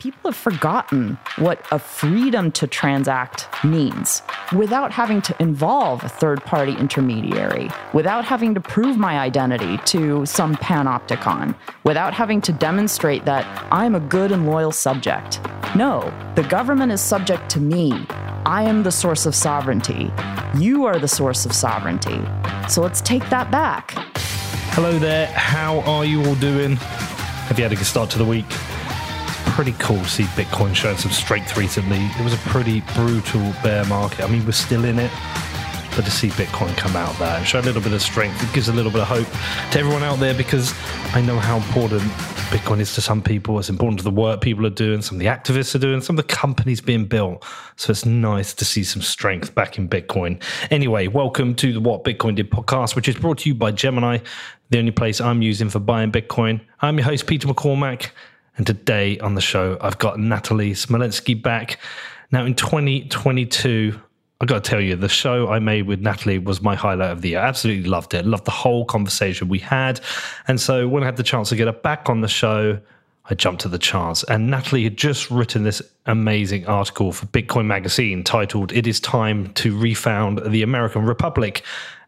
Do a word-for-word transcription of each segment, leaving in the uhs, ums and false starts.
People have forgotten what a freedom to transact means without having to involve a third-party intermediary, without having to prove my identity to some panopticon, without having to demonstrate that I'm a good and loyal subject. No, the government is subject to me. I am the source of sovereignty. You are the source of sovereignty. So let's take that back. Hello there. How are you all doing? Have you had a good start to the week? Pretty cool to see Bitcoin showing some strength recently. It was a pretty brutal bear market. I mean, we're still in it, but to see Bitcoin come out there and show a little bit of strength, it gives a little bit of hope to everyone out there, because I know how important Bitcoin is to some people. It's important to the work people are doing, some of the activists are doing, some of the companies being built. So it's nice to see some strength back in Bitcoin. Anyway, welcome to the What Bitcoin Did podcast, which is brought to you by Gemini, the only place I'm using for buying Bitcoin. I'm your host, Peter McCormack. And today on the show, I've got Natalie Smolenski back. Now, in twenty twenty-two, I've got to tell you, the show I made with Natalie was my highlight of the year. I absolutely loved it. Loved the whole conversation we had. And so when I had the chance to get her back on the show, I jumped at the chance. And Natalie had just written this amazing article for Bitcoin Magazine titled, "It is Time to Refound the American Republic."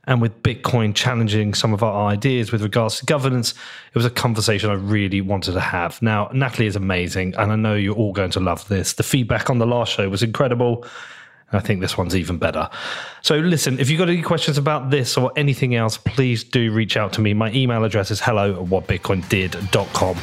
And with Bitcoin challenging some of our ideas with regards to governance, it was a conversation I really wanted to have. Now, Natalie is amazing, and I know you're all going to love this. The feedback on the last show was incredible, and I think this one's even better. So listen, if you've got any questions about this or anything else, please do reach out to me. My email address is hello at whatbitcoindid.com.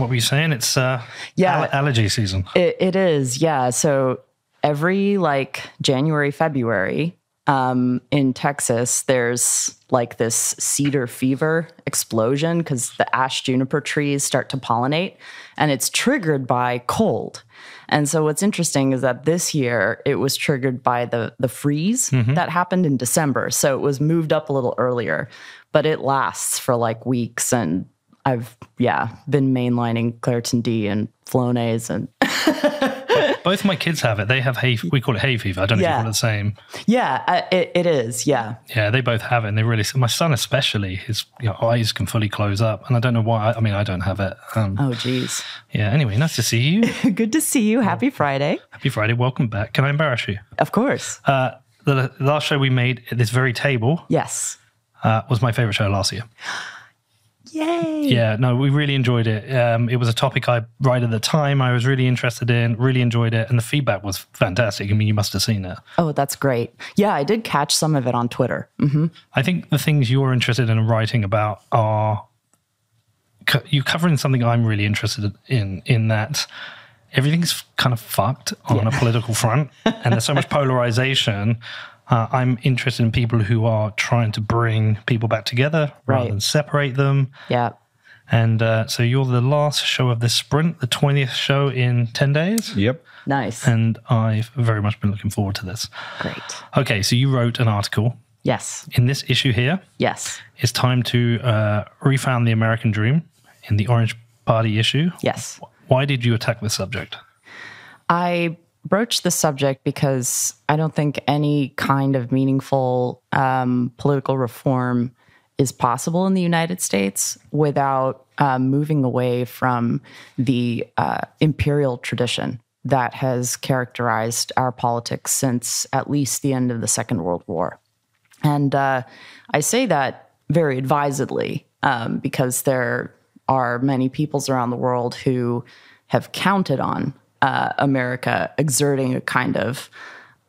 What were you saying? It's uh, yeah, al- allergy season. It, it is, yeah. So every like January, February um, in Texas, there's like this cedar fever explosion because the ash juniper trees start to pollinate, and it's triggered by cold. And so what's interesting is that this year it was triggered by the, the freeze mm-hmm. that happened in December. So it was moved up a little earlier, but it lasts for like weeks. And I've, yeah, been mainlining Claritin D and Flonase and... Both my kids have it. They have hay. We call it hay fever. I don't know yeah. if you call it the same. Yeah, uh, it, it is. Yeah. Yeah, they both have it, and they really. My son especially, his you know, eyes can fully close up, and I don't know why. I, I mean, I don't have it. Um, oh, geez. Yeah. Anyway, nice to see you. Good to see you. Happy Friday. Happy Friday. Welcome back. Can I embarrass you? Of course. Uh, the, the last show we made at this very table. Yes. Uh, was my favorite show last year. Yay! Yeah, no, we really enjoyed it. Um, it was a topic I, right at the time, I was really interested in, really enjoyed it, and the feedback was fantastic. I mean, you must have seen it. Oh, that's great. Yeah, I did catch some of it on Twitter. Mm-hmm. I think the things you're interested in writing about are, you're covering something I'm really interested in, in that everything's kind of fucked on yeah. a political front, and there's so much polarization. Uh, I'm interested in people who are trying to bring people back together rather right. than separate them. Yeah. And uh, so you're the last show of this sprint, the twentieth show in ten days. Yep. Nice. And I've very much been looking forward to this. Great. Okay, so you wrote an article. Yes. In this issue here. Yes. It's time to uh, refound the American dream in the Orange Party issue. Yes. Why did you attack this subject? I... broach the subject because I don't think any kind of meaningful um, political reform is possible in the United States without uh, moving away from the uh, imperial tradition that has characterized our politics since at least the end of the Second World War. And uh, I say that very advisedly um, because there are many peoples around the world who have counted on Uh, America exerting a kind of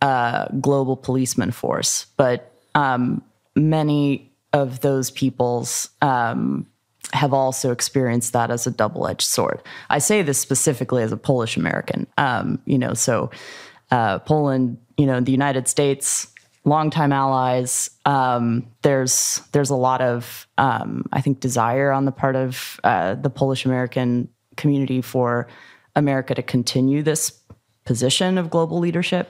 uh, global policeman force. But um, many of those peoples um, have also experienced that as a double-edged sword. I say this specifically as a Polish American. Um, you know, so uh, Poland, you know, the United States, longtime allies. Um, there's there's a lot of um, I think desire on the part of uh, the Polish American community for America to continue this position of global leadership,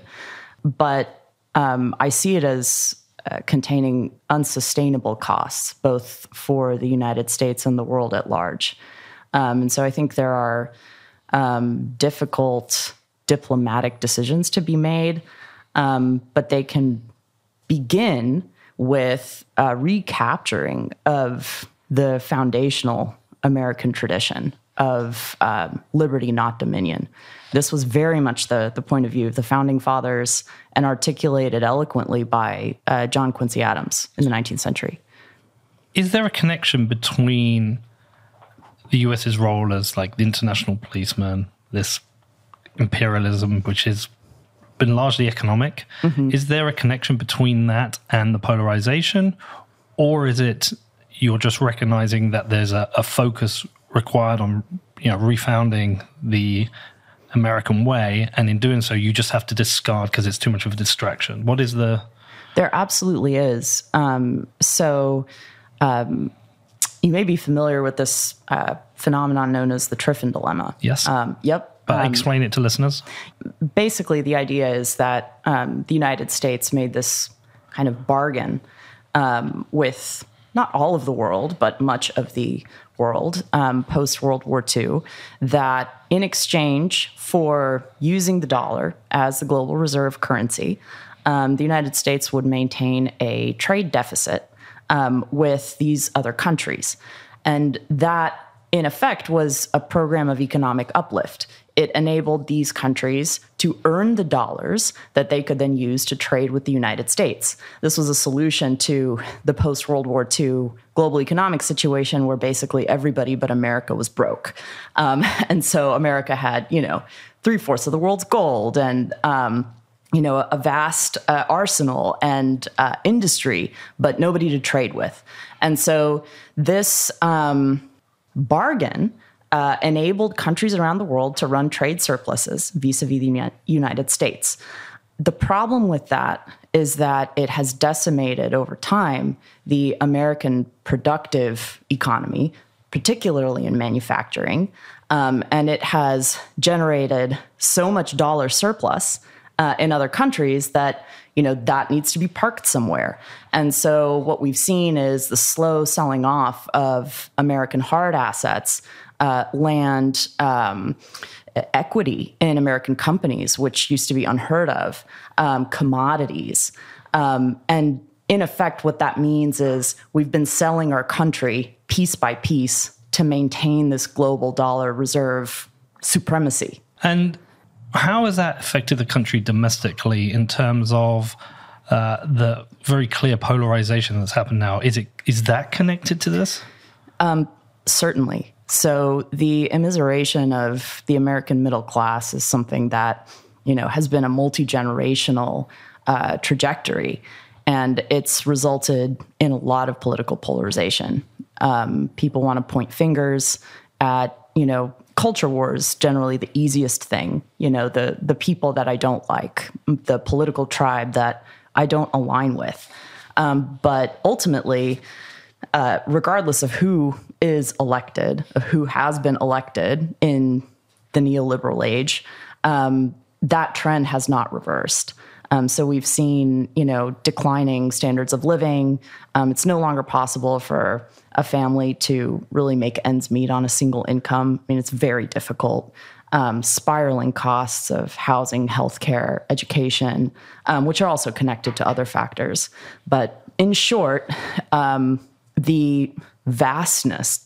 but um, I see it as uh, containing unsustainable costs, both for the United States and the world at large. Um, and so I think there are um, difficult diplomatic decisions to be made, um, but they can begin with a recapturing of the foundational American tradition of um, liberty, not dominion. This was very much the, the point of view of the founding fathers and articulated eloquently by uh, John Quincy Adams in the nineteenth century. Is there a connection between the U S's role as like the international policeman, this imperialism, which has been largely economic? Mm-hmm. Is there a connection between that and the polarization? Or is it you're just recognizing that there's a, a focus required on, you know, refounding the American way, and in doing so, you just have to discard because it's too much of a distraction? What is the... There absolutely is. Um, so um, you may be familiar with this uh, phenomenon known as the Triffin Dilemma. Yes. Um, yep. But um, explain it to listeners. Basically, the idea is that um, the United States made this kind of bargain um, with not all of the world, but much of the world um, post-World War Two, that in exchange for using the dollar as the global reserve currency, um, the United States would maintain a trade deficit um, with these other countries. And that, in effect, was a program of economic uplift. It enabled these countries to earn the dollars that they could then use to trade with the United States. This was a solution to the post-World War Two global economic situation where basically everybody but America was broke. Um, and so America had, you know, three-fourths of the world's gold and, um, you know, a vast uh, arsenal and uh, industry, but nobody to trade with. And so this um, bargain... Uh, enabled countries around the world to run trade surpluses vis-a-vis the United States. The problem with that is that it has decimated over time the American productive economy, particularly in manufacturing, um, and it has generated so much dollar surplus uh, in other countries that, you know, that needs to be parked somewhere. And so what we've seen is the slow selling off of American hard assets. Uh, land um, equity in American companies, which used to be unheard of, um, commodities. Um, and in effect, what that means is we've been selling our country piece by piece to maintain this global dollar reserve supremacy. And how has that affected the country domestically in terms of uh, the very clear polarization that's happened now? Is it is that connected to this? Um, certainly. So the immiseration of the American middle class is something that, you know, has been a multi-generational uh, trajectory, and it's resulted in a lot of political polarization. Um, people want to point fingers at, you know, culture wars, generally the easiest thing, you know, the the people that I don't like, the political tribe that I don't align with. Um, but ultimately... Uh, regardless of who is elected, of who has been elected in the neoliberal age, um, that trend has not reversed. Um, so we've seen, you know, declining standards of living. Um, it's no longer possible for a family to really make ends meet on a single income. I mean, it's very difficult. Um, spiraling costs of housing, healthcare, education, um, which are also connected to other factors. But in short, um, the vastness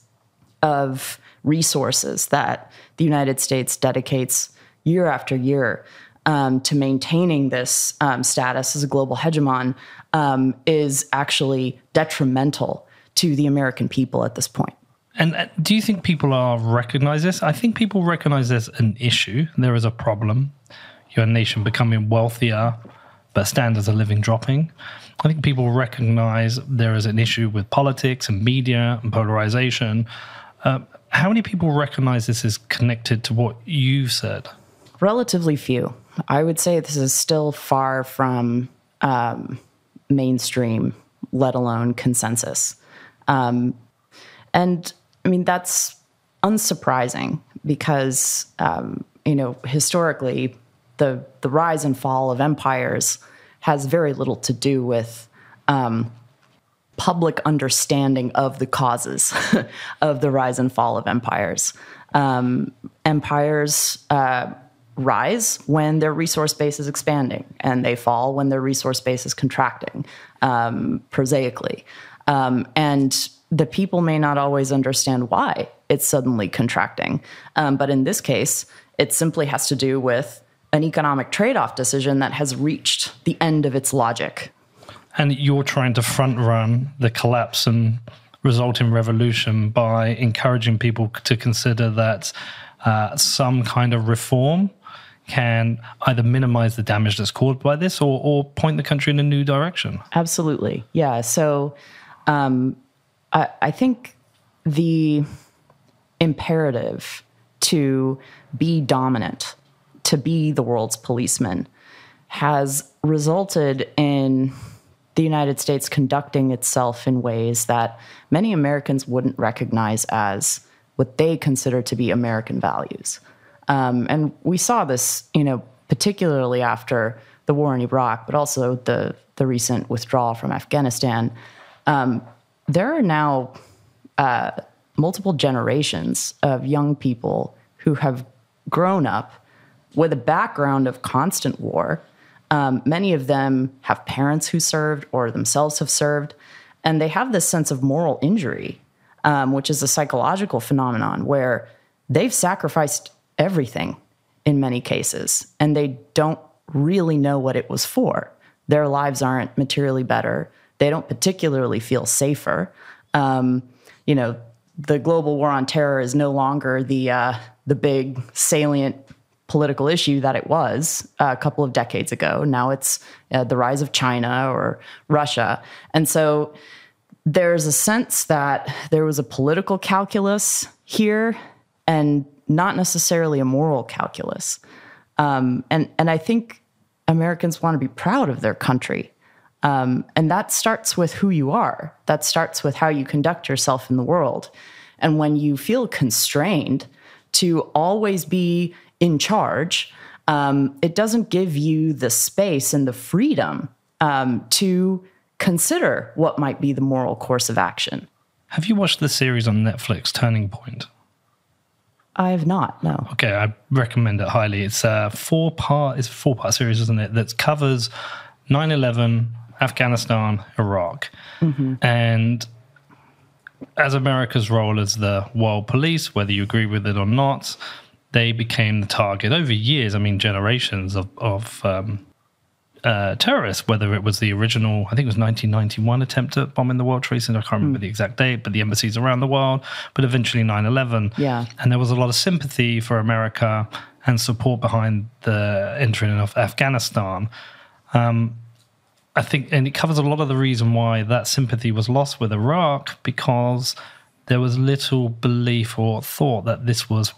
of resources that the United States dedicates year after year um, to maintaining this um, status as a global hegemon um, is actually detrimental to the American people at this point. And uh, do you think people are recognize this? I think people recognize there's an issue. There is a problem. Your nation becoming wealthier, but standards of living dropping. I think people recognize there is an issue with politics and media and polarization. Uh, how many people recognize this is connected to what you've said? Relatively few. I would say this is still far from um, mainstream, let alone consensus. Um, and I mean, that's unsurprising because, um, you know, historically, the the rise and fall of empires has very little to do with um, public understanding of the causes of the rise and fall of empires. Um, empires uh, rise when their resource base is expanding, and they fall when their resource base is contracting, um, prosaically. Um, and the people may not always understand why it's suddenly contracting. Um, but in this case, it simply has to do with an economic trade-off decision that has reached the end of its logic. And you're trying to front-run the collapse and resulting revolution by encouraging people to consider that uh, some kind of reform can either minimize the damage that's caused by this or, or point the country in a new direction. Absolutely. Yeah. So um, I, I think the imperative to be dominant, to be the world's policeman, has resulted in the United States conducting itself in ways that many Americans wouldn't recognize as what they consider to be American values. Um, and we saw this, you know, particularly after the war in Iraq, but also the, the recent withdrawal from Afghanistan. Um, there are now uh, multiple generations of young people who have grown up with a background of constant war. Um, many of them have parents who served or themselves have served, and they have this sense of moral injury, um, which is a psychological phenomenon where they've sacrificed everything in many cases, and they don't really know what it was for. Their lives aren't materially better. They don't particularly feel safer. Um, you know, the global war on terror is no longer the uh, the big salient political issue that it was a couple of decades ago. Now it's uh, the rise of China or Russia. And so there's a sense that there was a political calculus here and not necessarily a moral calculus. Um, and, and I think Americans want to be proud of their country. Um, and that starts with who you are. That starts with how you conduct yourself in the world. And when you feel constrained to always be in charge, um, it doesn't give you the space and the freedom um, to consider what might be the moral course of action. Have you watched the series on Netflix, Turning Point? I have not, no. Okay, I recommend it highly. It's a four-part, it's a four-part series, isn't it, that covers nine eleven, Afghanistan, Iraq. Mm-hmm. And as America's role as the world police, whether you agree with it or not, they became the target over years, I mean generations of, of um, uh, terrorists, whether it was the original, I think it was nineteen ninety-one attempt at bombing the World Trade Center, I can't remember mm. the exact date, but the embassies around the world, but eventually nine eleven. Yeah. And there was a lot of sympathy for America and support behind the entering of Afghanistan. Um, I think, and it covers a lot of the reason why that sympathy was lost with Iraq, because there was little belief or thought that this was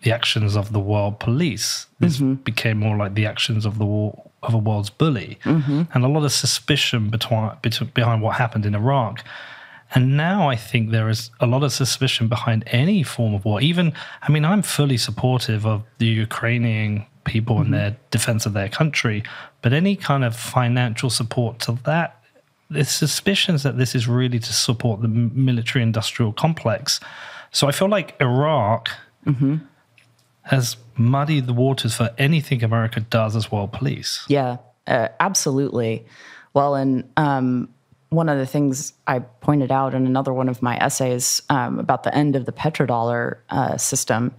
the actions of the world police. This mm-hmm. became more like the actions of the war, of a world's bully. Mm-hmm. And a lot of suspicion between, between, behind what happened in Iraq. And now I think there is a lot of suspicion behind any form of war. Even, I mean, I'm fully supportive of the Ukrainian people mm-hmm. and their defense of their country, but any kind of financial support to that, there's suspicions that this is really to support the military-industrial complex. So I feel like Iraq... Mm-hmm. has muddied the waters for anything America does as world police. Yeah, uh, absolutely. Well, and um, one of the things I pointed out in another one of my essays um, about the end of the petrodollar uh, system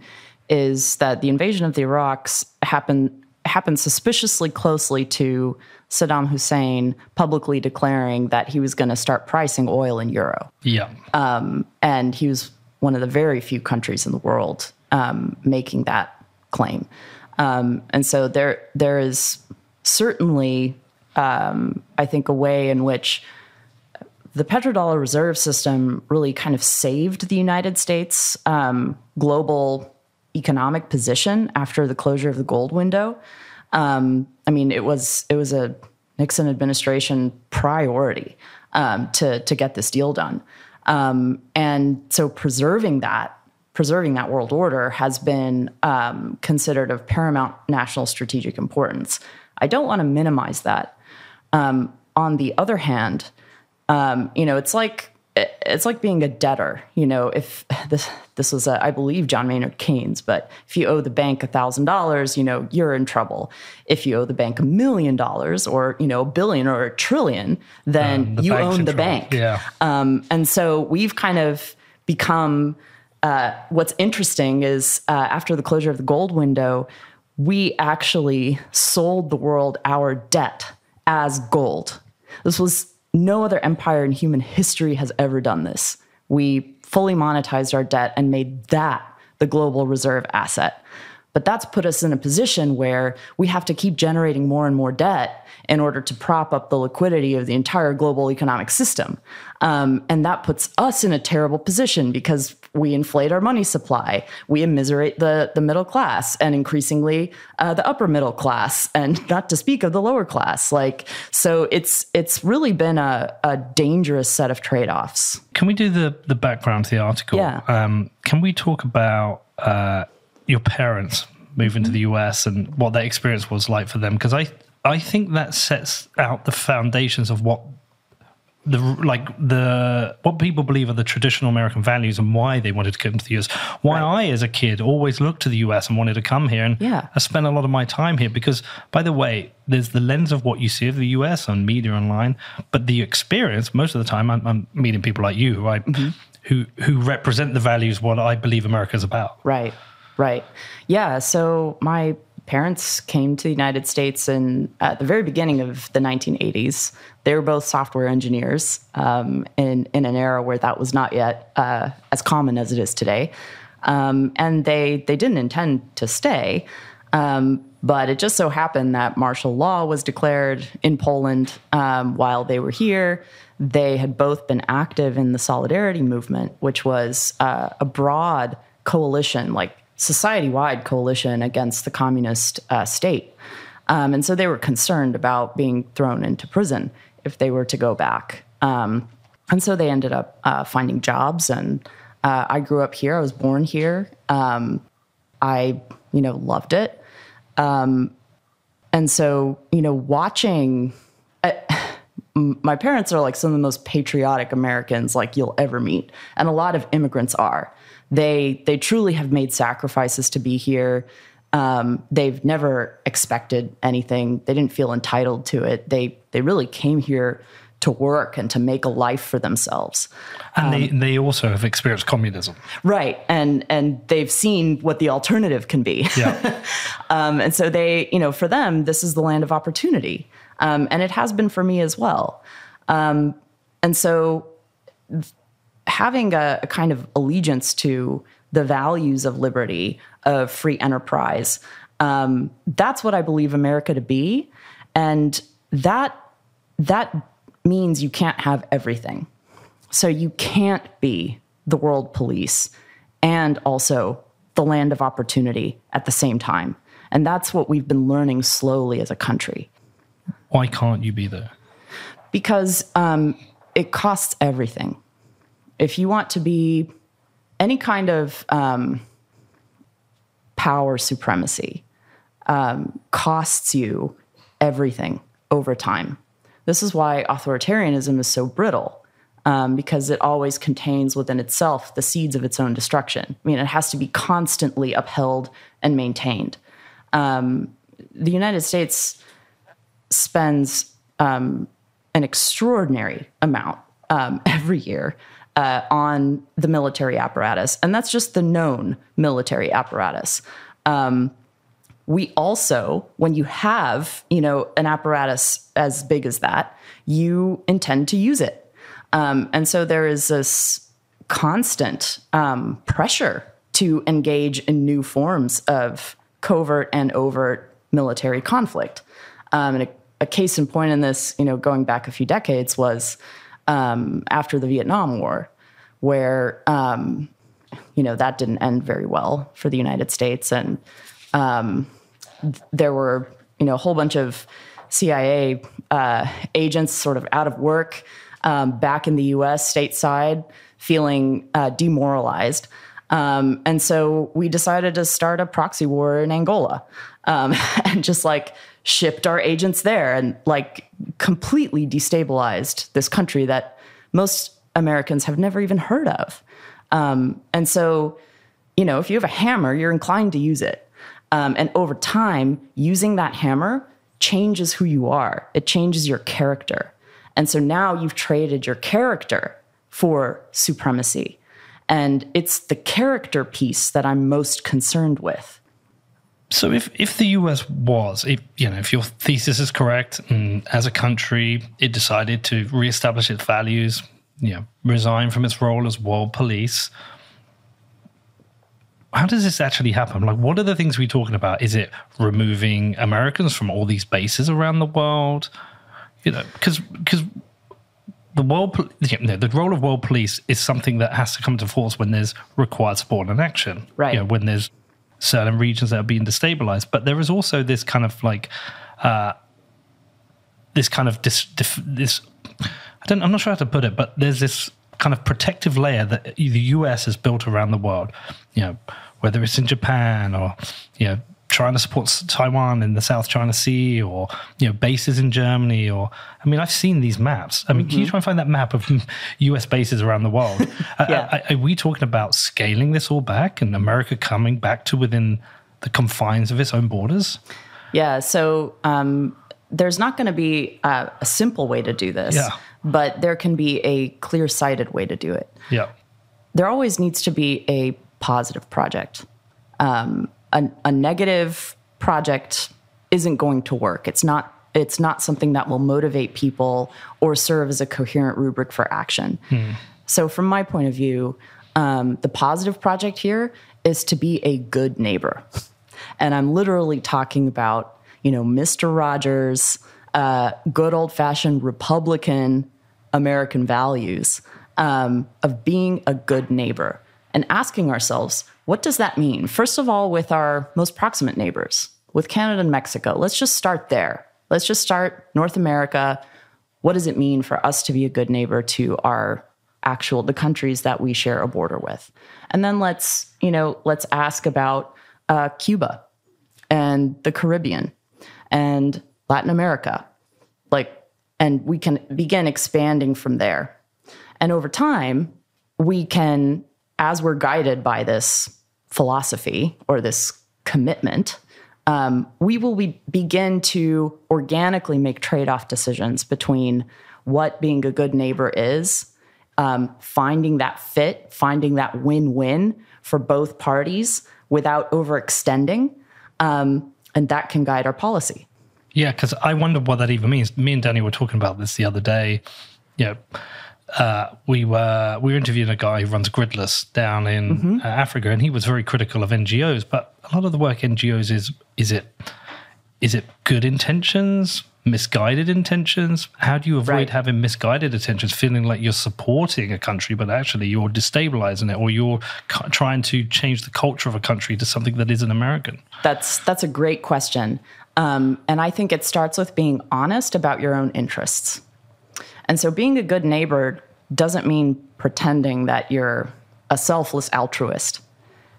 is that the invasion of the Iraqs happened, happened suspiciously closely to Saddam Hussein publicly declaring that he was going to start pricing oil in euro. Yeah. Um, and he was one of the very few countries in the world Um, making that claim. Um, and so there, there is certainly, um, I think, a way in which the petrodollar reserve system really kind of saved the United States' um, global economic position after the closure of the gold window. Um, I mean, it was it was a Nixon administration priority um, to, to get this deal done. Um, and so preserving that Preserving that world order has been um, considered of paramount national strategic importance. I don't want to minimize that. Um, on the other hand, um, you know, it's like it's like being a debtor. You know, if this this was, a, I believe, John Maynard Keynes, but if you owe the bank a thousand dollars, you know, you're in trouble. If you owe the bank a million dollars, or you know, a billion or a trillion, then um, the you own the trouble. bank. Yeah. Um, and so we've kind of become uh, what's interesting is uh, after the closure of the gold window, we actually sold the world our debt as gold. This was no other empire in human history has ever done this. We fully monetized our debt and made that the global reserve asset. But that's put us in a position where we have to keep generating more and more debt in order to prop up the liquidity of the entire global economic system. Um, and that puts us in a terrible position because we inflate our money supply, we immiserate the, the middle class and increasingly uh, the upper middle class, and not to speak of the lower class. Like, so it's it's really been a, a dangerous set of trade-offs. Can we do the, the background to the article? Yeah. Um, can we talk about... Uh, your parents moving to the U S and what that experience was like for them, because I I think that sets out the foundations of what the like the what people believe are the traditional American values and why they wanted to come to the U S. Why right. I, as a kid, always looked to the U S and wanted to come here, and yeah. I spent a lot of my time here because, by the way, there's the lens of what you see of the U S on media online, but the experience most of the time I'm, I'm meeting people like you who I mm-hmm. who who represent the values what I believe America is about. Right. Right. Yeah. So my parents came to the United States in, at the very beginning of the nineteen eighties. They were both software engineers um, in, in an era where that was not yet uh, as common as it is today. Um, and they, they didn't intend to stay. Um, but it just so happened that martial law was declared in Poland um, while they were here. They had both been active in the Solidarity Movement, which was uh, a broad coalition, like society-wide coalition against the communist uh, state. Um, and so they were concerned about being thrown into prison if they were to go back. Um, and so they ended up uh, finding jobs. And uh, I grew up here. I was born here. Um, I, you know, loved it. Um, and so, you know, watching... I, my parents are like some of the most patriotic Americans like you'll ever meet. And a lot of immigrants are. They they truly have made sacrifices to be here. Um, they've never expected anything. They didn't feel entitled to it. They they really came here to work and to make a life for themselves. And um, they, they also have experienced communism. Right. And and they've seen what the alternative can be. Yeah. um, and so they, you know, for them, this is the land of opportunity. Um, and it has been for me as well. Um, and so... Th- having a, a kind of allegiance to the values of liberty, of free enterprise, um, that's what I believe America to be. And that that means you can't have everything. So you can't be the world police and also the land of opportunity at the same time. And that's what we've been learning slowly as a country. Why can't you be there? Because um, it costs everything. If you want to be any kind of um, power supremacy, um, costs you everything over time. This is why authoritarianism is so brittle, um, because it always contains within itself the seeds of its own destruction. I mean, it has to be constantly upheld and maintained. Um, the United States spends um, an extraordinary amount um, every year Uh, on the military apparatus. And that's just the known military apparatus. Um, we also, when you have, you know, an apparatus as big as that, you intend to use it. Um, and so there is this constant um, pressure to engage in new forms of covert and overt military conflict. Um, and a, a case in point in this, you know, going back a few decades was... Um, after the Vietnam War, where, um, you know, that didn't end very well for the United States. And um, th- there were, you know, a whole bunch of C I A uh, agents sort of out of work um, back in the U S stateside, feeling uh, demoralized. Um, and so we decided to start a proxy war in Angola um, and just like shipped our agents there and like completely destabilized this country that most Americans have never even heard of. Um, and so, you know, if you have a hammer, you're inclined to use it. Um, and over time, using that hammer changes who you are. It changes your character. And so now you've traded your character for supremacy. And it's the character piece that I'm most concerned with. So if, if the U S was, if, you know, if your thesis is correct, and as a country it decided to reestablish its values, you know, resign from its role as world police, how does this actually happen? Like, what are the things we're talking about? Is it removing Americans from all these bases around the world? You know, because because the world, you know, the role of world police is something that has to come to force when there's required support and action. Right. You know, when there's certain regions that are being destabilized. But there is also this kind of like uh, this kind of dis, dif, this. I don't. I'm not sure how to put it, but there's this kind of protective layer that the U S has built around the world, you know, whether it's in Japan or, you know, trying to support Taiwan in the South China Sea, or, you know, bases in Germany, or, I mean, I've seen these maps. I mean, mm-hmm. Can you try and find that map of U S bases around the world? yeah. are, are, are we talking about scaling this all back and America coming back to within the confines of its own borders? Yeah, so um, there's not going to be uh, a simple way to do this. Yeah. But there can be a clear-sighted way to do it. Yeah, there always needs to be a positive project. Um, a, a negative project isn't going to work. It's not. It's not something that will motivate people or serve as a coherent rubric for action. Hmm. So, from my point of view, um, the positive project here is to be a good neighbor, and I'm literally talking about, you know, Mister Rogers. Uh, good old-fashioned Republican American values um, of being a good neighbor and asking ourselves, what does that mean? First of all, with our most proximate neighbors, with Canada and Mexico, let's just start there. Let's just start North America. What does it mean for us to be a good neighbor to our actual, the countries that we share a border with? And then let's, you know, let's ask about uh, Cuba and the Caribbean and Latin America, like, and we can begin expanding from there. And over time, we can, as we're guided by this philosophy or this commitment, um, we will be, begin to organically make trade-off decisions between what being a good neighbor is, um, finding that fit, finding that win-win for both parties without overextending, um, and that can guide our policy. Yeah, because I wonder what that even means. Me and Danny were talking about this the other day. You know, uh, we were we were interviewing a guy who runs Gridless down in mm-hmm. uh, Africa, and he was very critical of N G Os. But a lot of the work N G Os is is it is it good intentions, misguided intentions? How do you avoid right. having misguided intentions, feeling like you're supporting a country, but actually you're destabilizing it, or you're ca- trying to change the culture of a country to something that isn't American? That's that's a great question. Um, and I think it starts with being honest about your own interests. And so being a good neighbor doesn't mean pretending that you're a selfless altruist.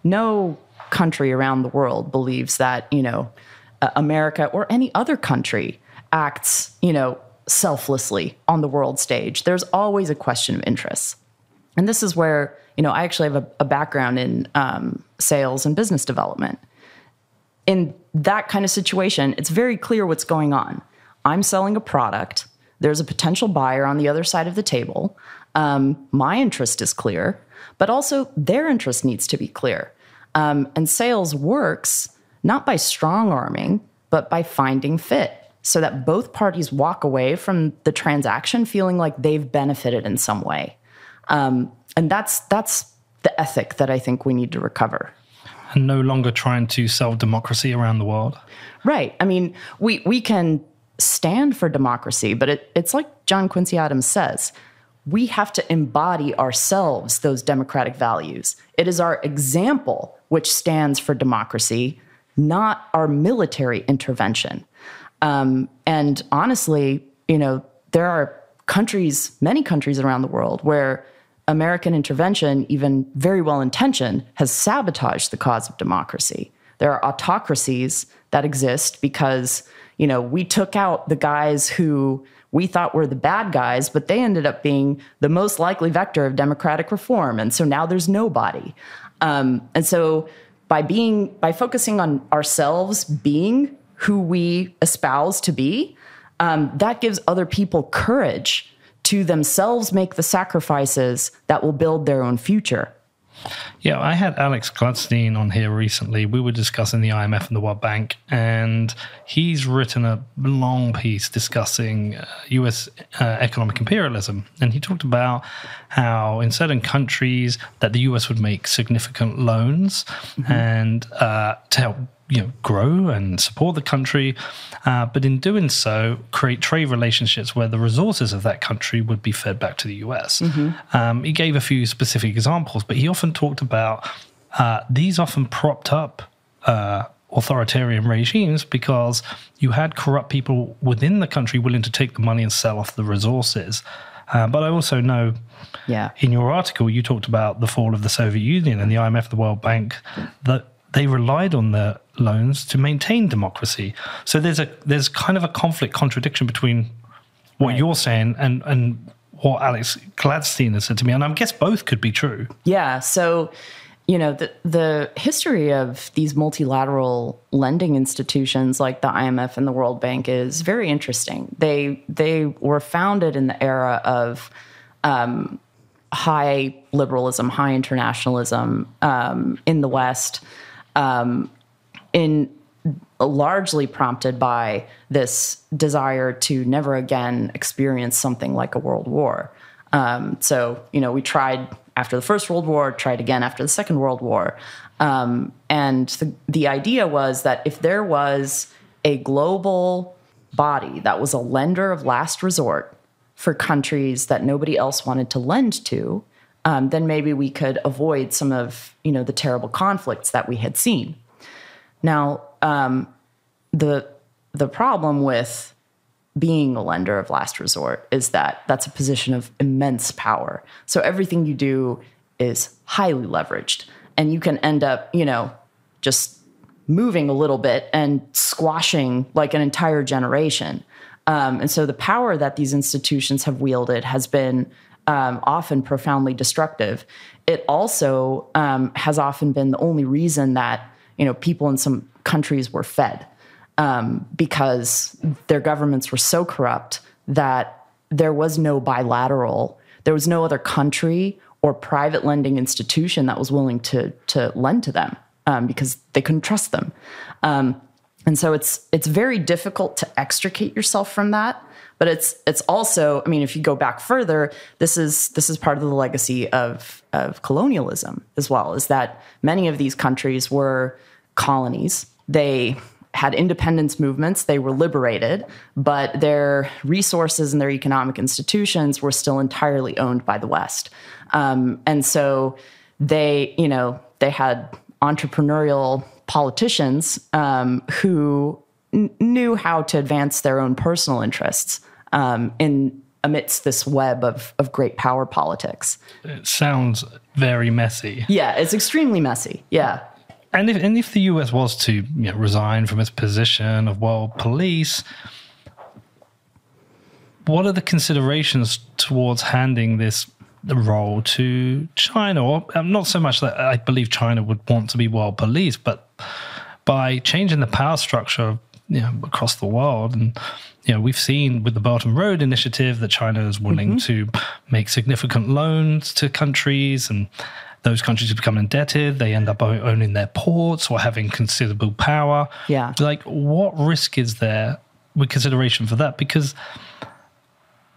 No country around the world believes that, you know, uh, America or any other country acts, you know, selflessly on the world stage. There's always a question of interests. And this is where, you know, I actually have a, a background in um, sales and business development. In that kind of situation, it's very clear what's going on. I'm selling a product. There's a potential buyer on the other side of the table. Um, my interest is clear, but also their interest needs to be clear. Um, and sales works not by strong-arming, but by finding fit so that both parties walk away from the transaction feeling like they've benefited in some way. Um, and that's that's the ethic that I think we need to recover. And no longer trying to sell democracy around the world. Right. I mean, we, we can stand for democracy, but it, it's like John Quincy Adams says, we have to embody ourselves those democratic values. It is our example which stands for democracy, not our military intervention. Um, and honestly, you know, there are countries, many countries around the world where American intervention, even very well-intentioned, has sabotaged the cause of democracy. There are autocracies that exist because, you know, we took out the guys who we thought were the bad guys, but they ended up being the most likely vector of democratic reform, and so now there's nobody. Um, and so by being, by focusing on ourselves being who we espouse to be, um, that gives other people courage to themselves make the sacrifices that will build their own future. Yeah, I had Alex Gladstein on here recently. We were discussing the I M F and the World Bank, and he's written a long piece discussing U S uh, economic imperialism. And he talked about how in certain countries that the U S would make significant loans mm-hmm. and uh, to help you know, grow and support the country, uh, but in doing so, create trade relationships where the resources of that country would be fed back to the U S. Mm-hmm. Um, he gave a few specific examples, but he often talked about uh, these often propped up uh, authoritarian regimes because you had corrupt people within the country willing to take the money and sell off the resources. Uh, but I also know yeah. in your article, you talked about the fall of the Soviet Union and the I M F, the World Bank, that they relied on the loans to maintain democracy. So there's a there's kind of a conflict contradiction between what right. you're saying and, and what Alex Gladstein has said to me. And I guess both could be true. Yeah. So, you know, the, the history of these multilateral lending institutions like the I M F and the World Bank is very interesting. They, they were founded in the era of um, high liberalism, high internationalism um, in the West, um, in largely prompted by this desire to never again experience something like a world war. Um, so, you know, we tried after the First World War, tried again after the Second World War. Um, and the, the idea was that if there was a global body that was a lender of last resort for countries that nobody else wanted to lend to, um, then maybe we could avoid some of, you know, the terrible conflicts that we had seen. Now, um, the the problem with being a lender of last resort is that that's a position of immense power. So everything you do is highly leveraged, and you can end up, you know, just moving a little bit and squashing like an entire generation. Um, and so the power that these institutions have wielded has been um, often profoundly destructive. It also um, has often been the only reason that, you know, people in some countries were fed um, because their governments were so corrupt that there was no bilateral, there was no other country or private lending institution that was willing to to lend to them um, because they couldn't trust them. Um, and so it's it's very difficult to extricate yourself from that. But it's it's also, I mean, if you go back further, this is this is part of the legacy of of colonialism as well, is that many of these countries were colonies. They had independence movements, they were liberated, but their resources and their economic institutions were still entirely owned by the West. Um, and so they, you know, they had entrepreneurial politicians um, who knew how to advance their own personal interests um, in amidst this web of of great power politics. It sounds very messy. Yeah, it's extremely messy. Yeah, and if and if the U S was to you know, resign from its position of world police, what are the considerations towards handing this the role to China? Or not so much that I believe China would want to be world police, but by changing the power structure You know, across the world. And, you know, we've seen with the Belt and Road Initiative that China is willing mm-hmm. to make significant loans to countries, and those countries become indebted. They end up owning their ports or having considerable power. Yeah. Like, what risk is there with consideration for that? Because,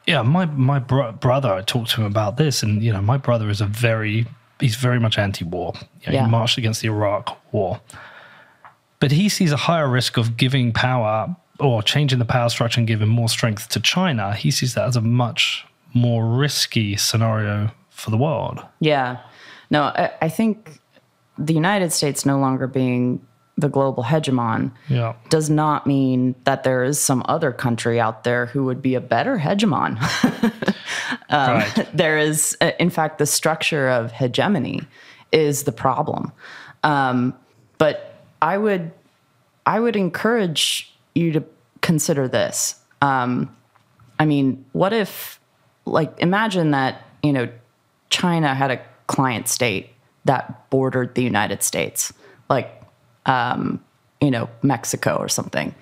yeah, my, my bro- brother, I talked to him about this, and, you know, my brother is a very, he's very much anti-war. You know, yeah. He marched against the Iraq War. But he sees a higher risk of giving power or changing the power structure and giving more strength to China. He sees that as a much more risky scenario for the world. Yeah. No, I, I think the United States no longer being the global hegemon yeah. does not mean that there is some other country out there who would be a better hegemon. um, right. There is, in fact, the structure of hegemony is the problem. Um, but... I would, I would encourage you to consider this. Um, I mean, what if, like, imagine that, you know, China had a client state that bordered the United States, like, um, you know, Mexico or something,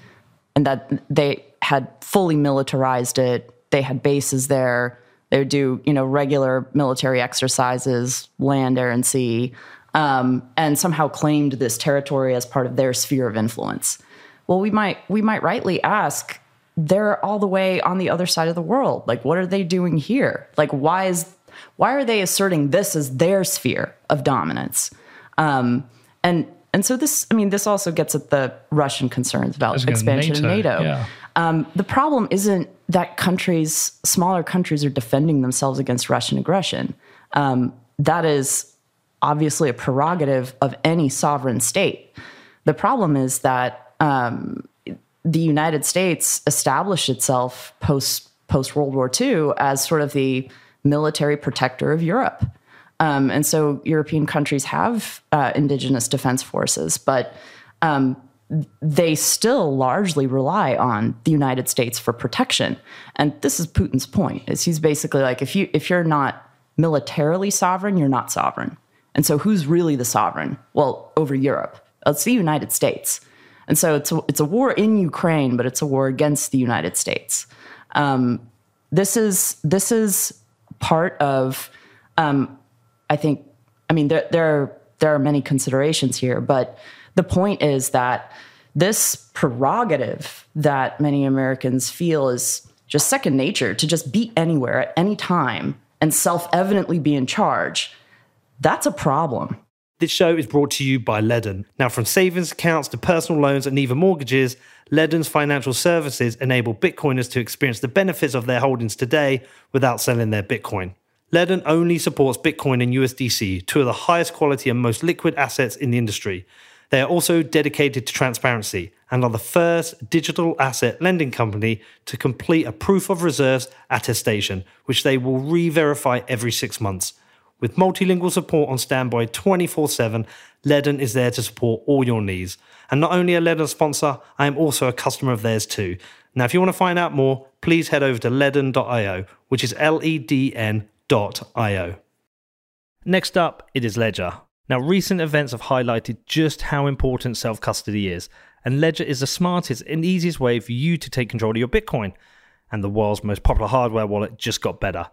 and that they had fully militarized it. They had bases there. They would do, you know, regular military exercises, land, air, and sea, um, and somehow claimed this territory as part of their sphere of influence. Well, we might we might rightly ask, they're all the way on the other side of the world. Like, what are they doing here? Like, why is why are they asserting this as their sphere of dominance? Um, and and so this, I mean, this also gets at the Russian concerns about expansion of NATO. Yeah. Um, the problem isn't that countries, smaller countries, are defending themselves against Russian aggression. Um, that is obviously a prerogative of any sovereign state. The problem is that um, the United States established itself post post World War Two as sort of the military protector of Europe. Um, and so European countries have uh, indigenous defense forces, but um, they still largely rely on the United States for protection. And this is Putin's point, is he's basically like, if you if you're not militarily sovereign, you're not sovereign. And so who's really the sovereign? Well, over Europe, it's the United States. And so it's a, it's a war in Ukraine, but it's a war against the United States. Um, this is this is part of. Um, I think, I mean, there, there, there are many considerations here, but the point is that this prerogative that many Americans feel is just second nature, to just be anywhere at any time and self-evidently be in charge, that's a problem. This show is brought to you by Ledden. Now, from savings accounts to personal loans and even mortgages, Ledden's financial services enable Bitcoiners to experience the benefits of their holdings today without selling their Bitcoin. Ledden only supports Bitcoin and U S D C, two of the highest quality and most liquid assets in the industry. They are also dedicated to transparency and are the first digital asset lending company to complete a proof of reserves attestation, which they will re-verify every six months. With multilingual support on standby twenty-four seven, Ledden is there to support all your needs. And not only a Ledden sponsor, I am also a customer of theirs too. Now, if you want to find out more, please head over to ledden dot io, which is L E D N Dot io. Next up, it is Ledger. Now, recent events have highlighted just how important self-custody is, and Ledger is the smartest and easiest way for you to take control of your Bitcoin, and the world's most popular hardware wallet just got better.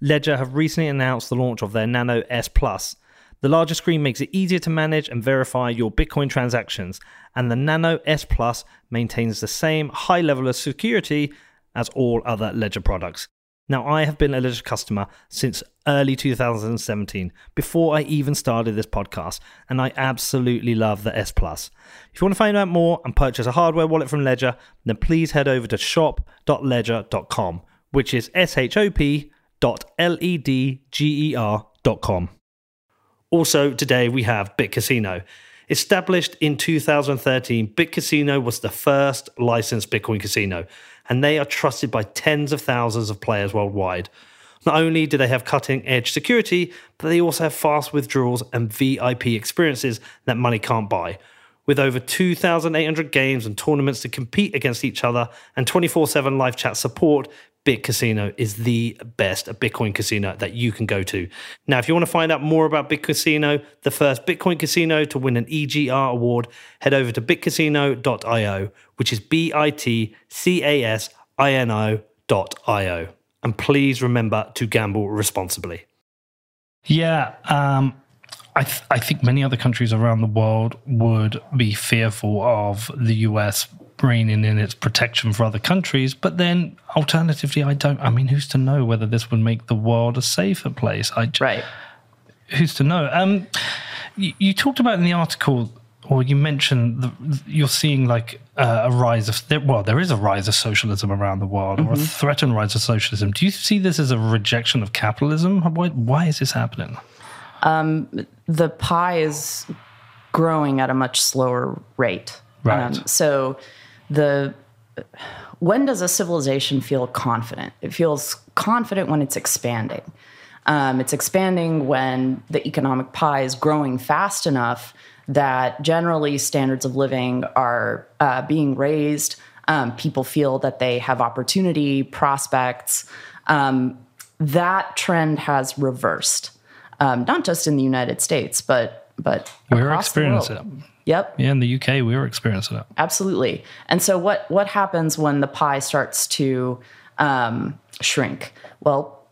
Ledger have recently announced the launch of their Nano S plus. The larger screen makes it easier to manage and verify your Bitcoin transactions, and the Nano S plus maintains the same high level of security as all other Ledger products. Now, I have been a Ledger customer since early two thousand seventeen, before I even started this podcast, and I absolutely love the S plus. If you want to find out more and purchase a hardware wallet from Ledger, then please head over to shop dot ledger dot com, which is S H O P dot L E D G E R dot com. Also, today we have BitCasino. Established in two thousand thirteen, BitCasino was the first licensed Bitcoin casino, and they are trusted by tens of thousands of players worldwide. Not only do they have cutting-edge security, but they also have fast withdrawals and V I P experiences that money can't buy. With over two thousand eight hundred games and tournaments to compete against each other and twenty-four seven live chat support, BitCasino is the best Bitcoin casino that you can go to. Now, if you want to find out more about BitCasino, the first Bitcoin casino to win an E G R award, head over to bitcasino dot io, which is B I T C A S I N O dot io. And please remember to gamble responsibly. Yeah, um, I, th- I think many other countries around the world would be fearful of the U S bringing in its protection for other countries, but then alternatively, I don't. I mean, who's to know whether this would make the world a safer place? I j- right. Who's to know? Um, you, you talked about in the article, or you mentioned the, you're seeing like uh, a rise of well, there is a rise of socialism around the world, mm-hmm. or a threatened rise of socialism. Do you see this as a rejection of capitalism? Why, why is this happening? Um, the pie is growing at a much slower rate. Right. Um, so. The when does a civilization feel confident? It feels confident when it's expanding. Um, it's expanding when the economic pie is growing fast enough that generally standards of living are uh, being raised. Um, people feel that they have opportunity, prospects. Um, that trend has reversed, um, not just in the United States, but but we're experiencing it. Yep. Yeah, in the U K, we were experiencing it. Absolutely. And so what, what happens when the pie starts to um, shrink? Well,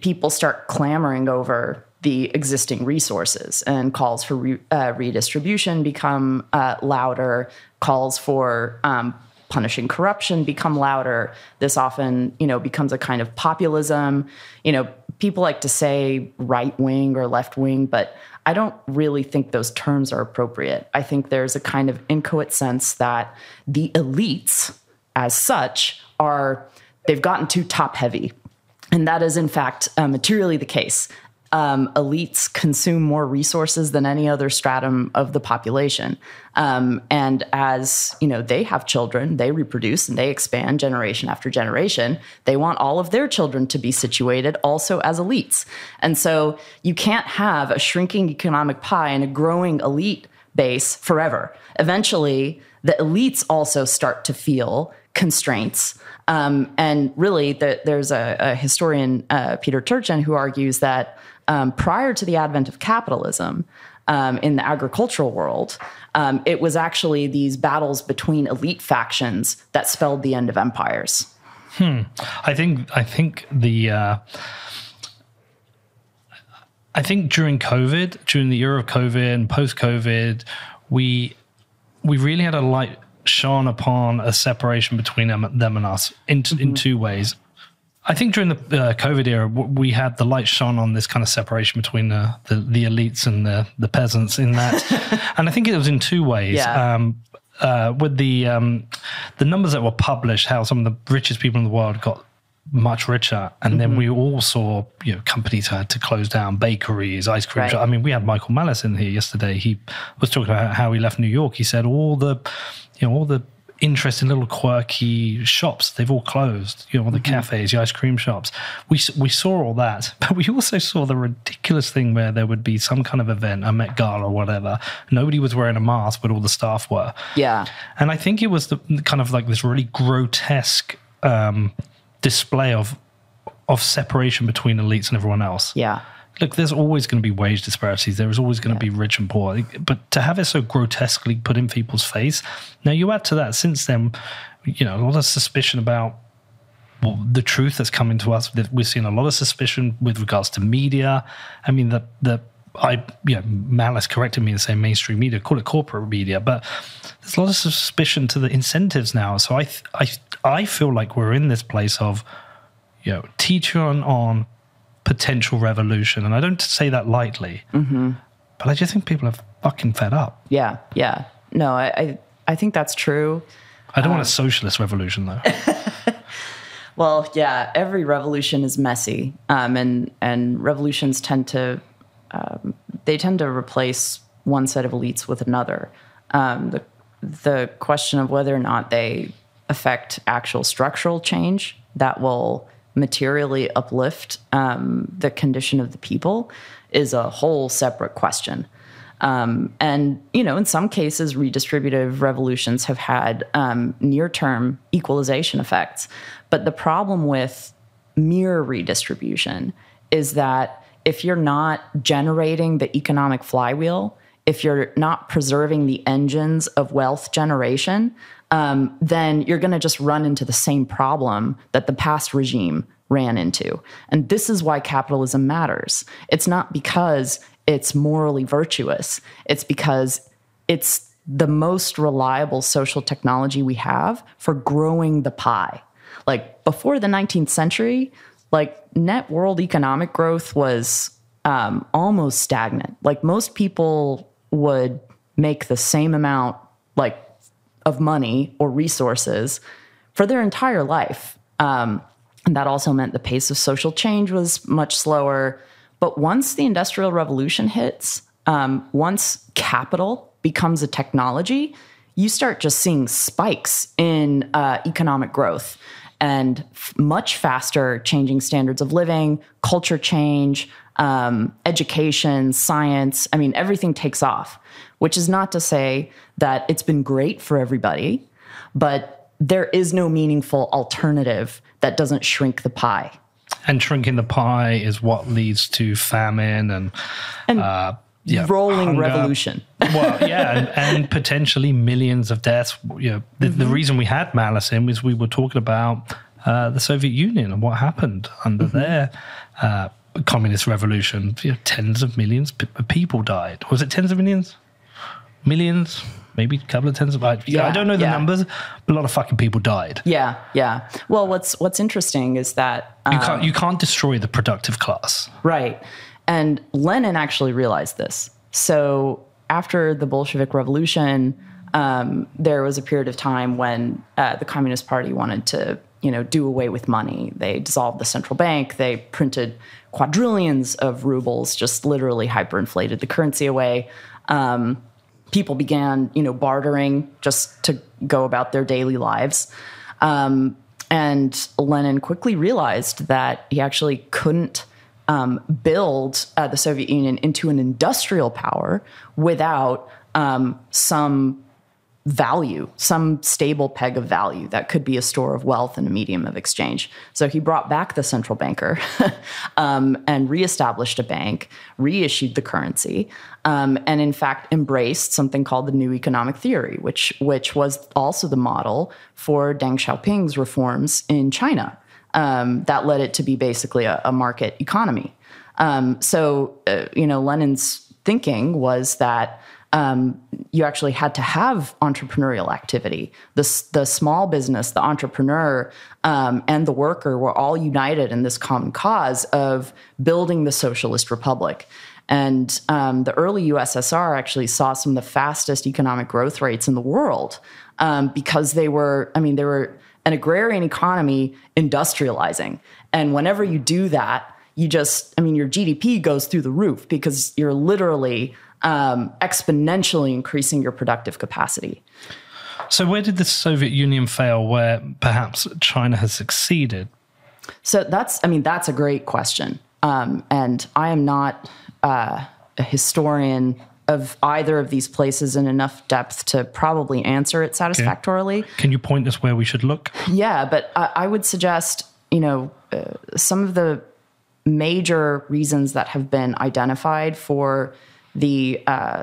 people start clamoring over the existing resources, and calls for re, uh, redistribution become uh, louder, calls for um, punishing corruption become louder. This often, you know, becomes a kind of populism. You know, people like to say right wing or left wing, but I don't really think those terms are appropriate. I think there's a kind of inchoate sense that the elites, as such, are, they've gotten too top heavy. And that is, in fact, uh, materially the case. Um, elites consume more resources than any other stratum of the population. Um, and as, you know, they have children, they reproduce and they expand generation after generation. They want all of their children to be situated also as elites. And so you can't have a shrinking economic pie and a growing elite base forever. Eventually, the elites also start to feel constraints. Um, and really, the, there's a, a historian, uh, Peter Turchin, who argues that Um, prior to the advent of capitalism um, in the agricultural world, um, it was actually these battles between elite factions that spelled the end of empires. Hmm. I think. I think the. Uh, I think during COVID, during the era of COVID and post-COVID, we we really had a light shone upon a separation between them, them and us in mm-hmm. in two ways. I think during the uh, COVID era, we had the light shone on this kind of separation between the the, the elites and the, the peasants in that. And I think it was in two ways. Yeah. Um, uh, with the um, the numbers that were published, how some of the richest people in the world got much richer. And mm-hmm. then we all saw, you know, companies had to close down, bakeries, ice cream right. shops. I mean, we had Michael Malice in here yesterday. He was talking about how he left New York. He said all the, you know, all the interesting little quirky shops, they've all closed, you know, all the mm-hmm. cafes, the ice cream shops. We we saw all that, but we also saw the ridiculous thing where there would be some kind of event, a Met Gala or whatever. Nobody was wearing a mask, but all the staff were. Yeah. And I think it was the kind of like this really grotesque um, display of of separation between elites and everyone else. Yeah. Look, there's always going to be wage disparities. There is always going to yeah. be rich and poor. But to have it so grotesquely put in people's face, now you add to that since then, you know, a lot of suspicion about well, the truth that's coming to us. We've seen a lot of suspicion with regards to media. I mean, the, the I you know, Malice corrected me and saying mainstream media, call it corporate media. But there's a lot of suspicion to the incentives now. So I, I, I feel like we're in this place of, you know, teacher on, on potential revolution, and I don't say that lightly, mm-hmm. but I just think people are fucking fed up. Yeah, yeah. No, I, I, I think that's true. I don't um, want a socialist revolution, though. Well, yeah, every revolution is messy, um, and and revolutions tend to um, they tend to replace one set of elites with another. Um, the the question of whether or not they affect actual structural change that will materially uplift um, the condition of the people is a whole separate question. Um, and, you know, in some cases, redistributive revolutions have had um, near-term equalization effects. But the problem with mere redistribution is that if you're not generating the economic flywheel, if you're not preserving the engines of wealth generation, Um, then you're going to just run into the same problem that the past regime ran into. And this is why capitalism matters. It's not because it's morally virtuous. It's because it's the most reliable social technology we have for growing the pie. Like before the nineteenth century, like net world economic growth was um, almost stagnant. Like most people would make the same amount, like, of money or resources for their entire life. Um, and that also meant the pace of social change was much slower. But once the Industrial Revolution hits, um, once capital becomes a technology, you start just seeing spikes in uh, economic growth and f- much faster changing standards of living, culture change, um, education, science. I mean, everything takes off. Which is not to say that it's been great for everybody, but there is no meaningful alternative that doesn't shrink the pie. And shrinking the pie is what leads to famine and, and uh, yeah, rolling hunger. Revolution. Well, yeah, and, and potentially millions of deaths. You know, the, mm-hmm. the reason we had Malice in was we were talking about uh, the Soviet Union and what happened under mm-hmm. there. uh, communist revolution, you know, tens of millions of people died. Was it tens of millions? Millions? Maybe a couple of tens of millions. Yeah, I don't know the yeah. numbers, but a lot of fucking people died. Yeah, yeah. Well, what's what's interesting is that... Um, you can't you can't destroy the productive class. Right. And Lenin actually realized this. So after the Bolshevik Revolution, um, there was a period of time when uh, the Communist Party wanted to, you know, do away with money. They dissolved the central bank. They printed quadrillions of rubles, just literally hyperinflated the currency away. Um, people began, you know, bartering just to go about their daily lives. Um, and Lenin quickly realized that he actually couldn't um, build uh, the Soviet Union into an industrial power without um, some value, some stable peg of value that could be a store of wealth and a medium of exchange. So he brought back the central banker um, and reestablished a bank, reissued the currency, um, and in fact embraced something called the new economic theory, which which was also the model for Deng Xiaoping's reforms in China. Um, that led it to be basically a, a market economy. Um, so, uh, you know, Lenin's thinking was that Um, you actually had to have entrepreneurial activity. The, the small business, the entrepreneur, um, and the worker were all united in this common cause of building the socialist republic. And um, the early U S S R actually saw some of the fastest economic growth rates in the world um, because they were, I mean, they were an agrarian economy industrializing. And whenever you do that, you just, I mean, your G D P goes through the roof because you're literally... Um, exponentially increasing your productive capacity. So where did the Soviet Union fail where perhaps China has succeeded? So that's, I mean, that's a great question. Um, and I am not uh, a historian of either of these places in enough depth to probably answer it satisfactorily. Okay. Can you point us where we should look? Yeah, but I, I would suggest, you know, uh, some of the major reasons that have been identified for the uh,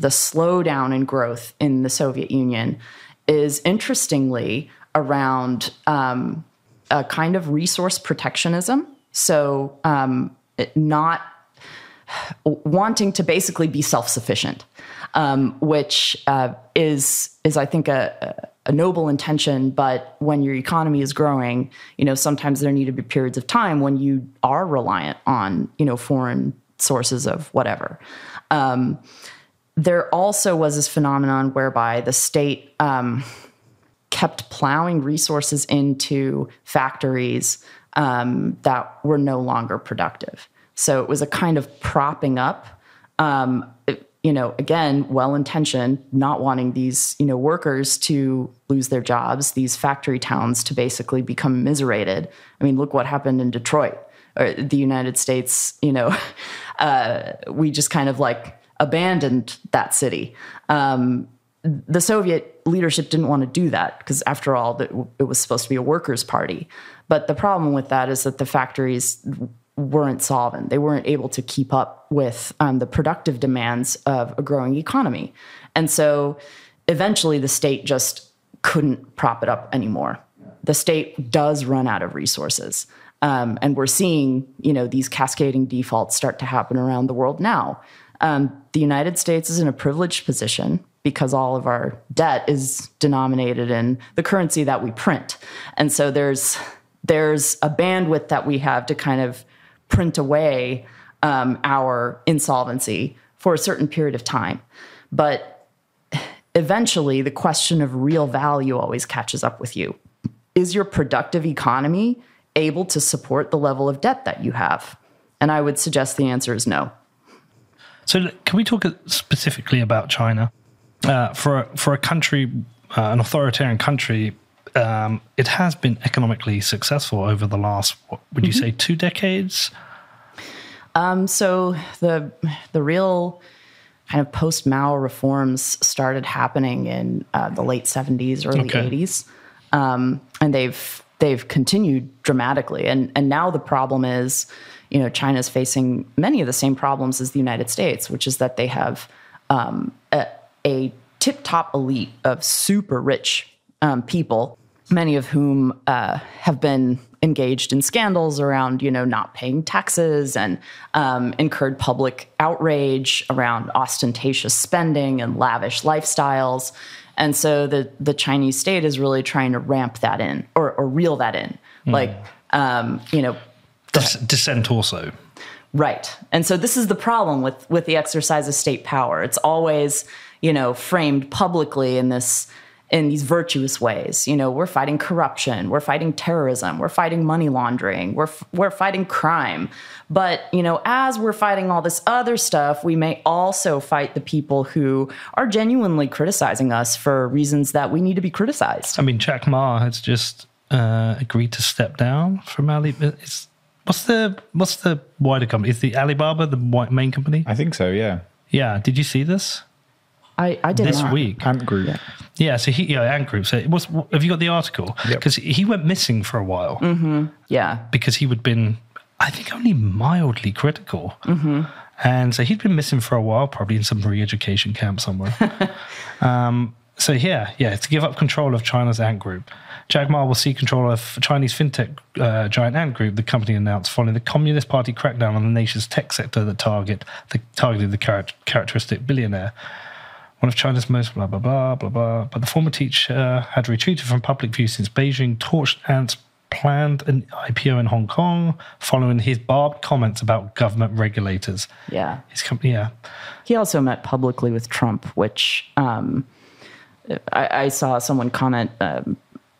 the slowdown in growth in the Soviet Union is interestingly around um, a kind of resource protectionism. So um, not wanting to basically be self-sufficient, um, which uh, is is I think a, a noble intention. But when your economy is growing, you know, sometimes there need to be periods of time when you are reliant on, you know, foreign sources of whatever. Um, there also was this phenomenon whereby the state um, kept plowing resources into factories um, that were no longer productive. So it was a kind of propping up, um, it, you know, again, well-intentioned, not wanting these, you know, workers to lose their jobs, these factory towns to basically become immiserated. I mean, look what happened in Detroit. Or the United States, you know, uh, we just kind of like abandoned that city. Um, the Soviet leadership didn't want to do that because, after all, it was supposed to be a workers' party. But the problem with that is that the factories weren't solvent. They weren't able to keep up with um, the productive demands of a growing economy. And so eventually the state just couldn't prop it up anymore. The state does run out of resources. Um, and we're seeing, you know, these cascading defaults start to happen around the world now. Um, the United States is in a privileged position because all of our debt is denominated in the currency that we print. And so there's there's a bandwidth that we have to kind of print away um, our insolvency for a certain period of time. But eventually, the question of real value always catches up with you. Is your productive economy able to support the level of debt that you have? And I would suggest the answer is no. So can we talk specifically about China? Uh, for, a, for a country, uh, an authoritarian country, um, it has been economically successful over the last, what would you mm-hmm. say, two decades? Um, so the the real kind of post-Mao reforms started happening in uh, the late seventies, early okay. eighties. Um, and they've... They've continued dramatically. And, and now the problem is, you know, China's facing many of the same problems as the United States, which is that they have um, a, a tip-top elite of super rich um, people, many of whom uh, have been engaged in scandals around, you know, not paying taxes and um, incurred public outrage around ostentatious spending and lavish lifestyles. And so the the Chinese state is really trying to ramp that in or, or reel that in. Mm. Like, um, you know. Dis- dissent also. Right. And so this is the problem with, with the exercise of state power. It's always, you know, framed publicly in this in these virtuous ways. You know, we're fighting corruption, we're fighting terrorism, we're fighting money laundering, we're we're fighting crime. But, you know, as we're fighting all this other stuff, we may also fight the people who are genuinely criticizing us for reasons that we need to be criticized. I mean, Jack Ma has just uh, agreed to step down from Alibaba. What's the what's the wider company? Is the Alibaba the main company? I think so, yeah. Yeah, did you see this? I, I did this not. week. Ant Group. Yeah. yeah, so he, yeah, Ant Group. So, it was, have you got the article? Because yep. he went missing for a while. Mm-hmm. Yeah. Because he had been, I think, only mildly critical. Mm-hmm. And so he'd been missing for a while, probably in some re-education camp somewhere. um, so, yeah, yeah, to give up control of China's Ant Group. Jack Ma will cede control of Chinese fintech uh, giant Ant Group, the company announced, following the Communist Party crackdown on the nation's tech sector that target the, targeted the char- characteristic billionaire. One of China's most blah, blah, blah, blah, blah. But the former teacher had retreated from public view since Beijing torched Ant's planned an I P O in Hong Kong following his barbed comments about government regulators. Yeah. His company, yeah. He also met publicly with Trump, which um, I, I saw someone comment um,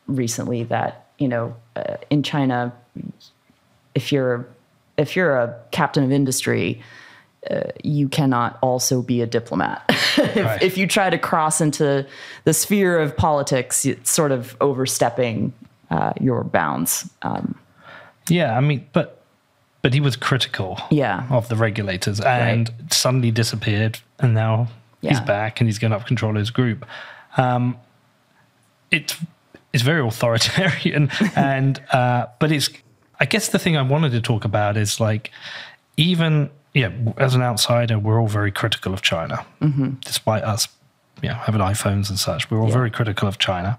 recently that, you know, uh, in China, if you're if you're a captain of industry, Uh, you cannot also be a diplomat. if, right. if you try to cross into the sphere of politics, it's sort of overstepping uh, your bounds. Um, yeah, I mean, but but he was critical yeah. of the regulators and right. suddenly disappeared, and now yeah. he's back and he's going to have control of his group. Um, it's it's very authoritarian, and uh, but it's. I guess the thing I wanted to talk about is like even. Yeah, as an outsider, we're all very critical of China, mm-hmm. despite us, you know, having iPhones and such. We're all yeah. very critical of China,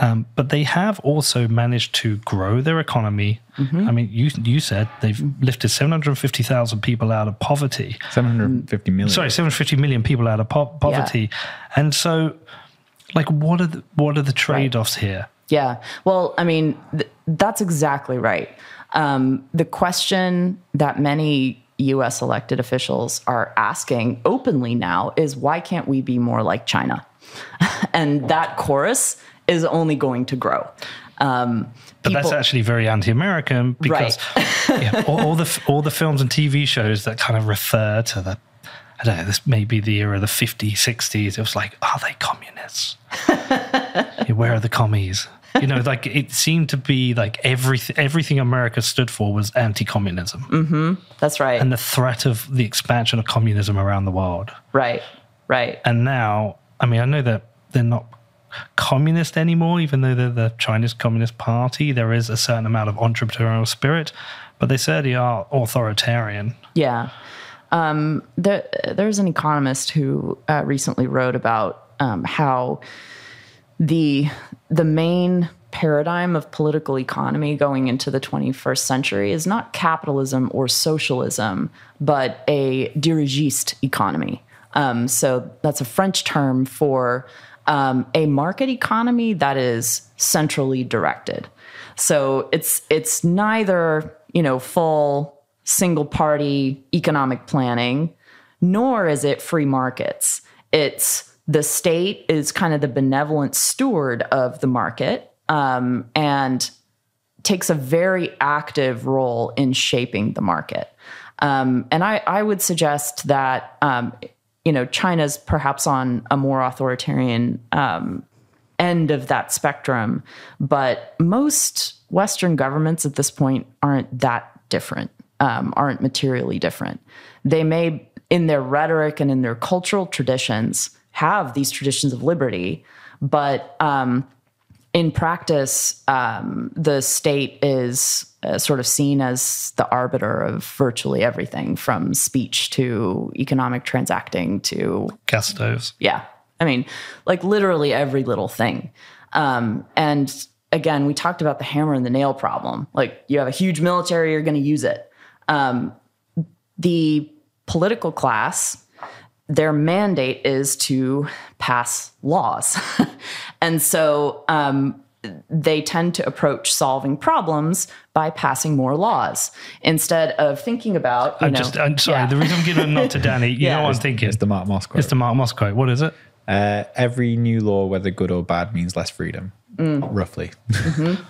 um, but they have also managed to grow their economy. Mm-hmm. I mean, you you said they've lifted seven hundred fifty thousand people out of poverty. Seven hundred fifty million. Sorry, seven hundred fifty million people out of po- poverty, yeah. and so, like, what are the, what are the trade-offs right. here? Yeah. Well, I mean, th- that's exactly right. Um, the question that many U S elected officials are asking openly now is, why can't we be more like China? And that chorus is only going to grow. Um, but people, that's actually very anti-American because right. yeah, all, all the all the films and T V shows that kind of refer to the, I don't know, this may be the era of the fifties, sixties. It was like, are they communists? Where are the commies? You know, like it seemed to be like everything, everything America stood for was anti-communism. Mm-hmm. That's right. And the threat of the expansion of communism around the world. Right, right. And now, I mean, I know that they're not communist anymore, even though they're the Chinese Communist Party. There is a certain amount of entrepreneurial spirit, but they certainly are authoritarian. Yeah. Um, there, there's an economist who uh, recently wrote about um, how... The the main paradigm of political economy going into the twenty-first century is not capitalism or socialism, but a dirigiste economy. Um, so that's a French term for um, a market economy that is centrally directed. So it's it's neither, you know, full single party economic planning, nor is it free markets. It's the state is kind of the benevolent steward of the market um, and takes a very active role in shaping the market. Um, and I, I would suggest that, um, you know, China's perhaps on a more authoritarian um, end of that spectrum, but most Western governments at this point aren't that different, um, aren't materially different. They may, in their rhetoric and in their cultural traditions, have these traditions of liberty, but um, in practice, um, the state is uh, sort of seen as the arbiter of virtually everything, from speech to economic transacting to gas stoves. Yeah, I mean, like literally every little thing, um, and again, we talked about the hammer and the nail problem. Like, you have a huge military, you're going to use it. Um, the political class, their mandate is to pass laws. And so um, they tend to approach solving problems by passing more laws instead of thinking about, you I'm know. Just, I'm sorry, yeah. The reason I'm giving a nod to Danny, you yeah. know what I'm thinking. It's the Mark Moss quote. It's the Mark Moss quote. What is it? Uh, every new law, whether good or bad, means less freedom, mm. roughly. Mm-hmm.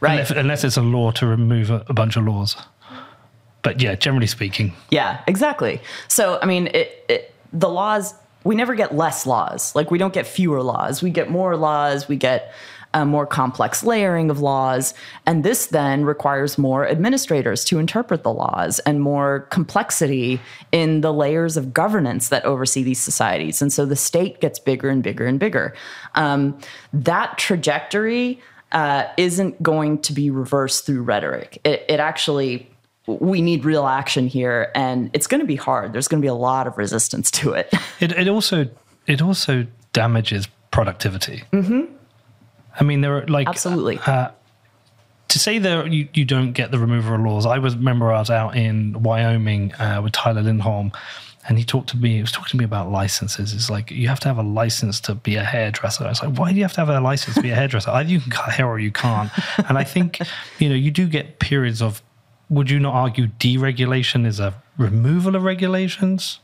Right. Unless, unless it's a law to remove a, a bunch of laws. But yeah, generally speaking. Yeah, exactly. So, I mean, it, it, the laws, we never get less laws. Like, we don't get fewer laws. We get more laws. We get a more complex layering of laws. And this then requires more administrators to interpret the laws and more complexity in the layers of governance that oversee these societies. And so the state gets bigger and bigger and bigger. Um, that trajectory uh, isn't going to be reversed through rhetoric. It, it actually, we need real action here, and it's going to be hard. There's going to be a lot of resistance to it. It, it also it also damages productivity. Mm-hmm. I mean, there are like... Absolutely. Uh, to say that you, you don't get the removal of laws, I was remember I was out in Wyoming uh, with Tyler Lindholm, and he talked to me, he was talking to me about licenses. It's like, you have to have a license to be a hairdresser. I was like, why do you have to have a license to be a hairdresser? Either you can cut hair or you can't. And I think, you know, you do get periods of, would you not argue deregulation is a removal of regulations?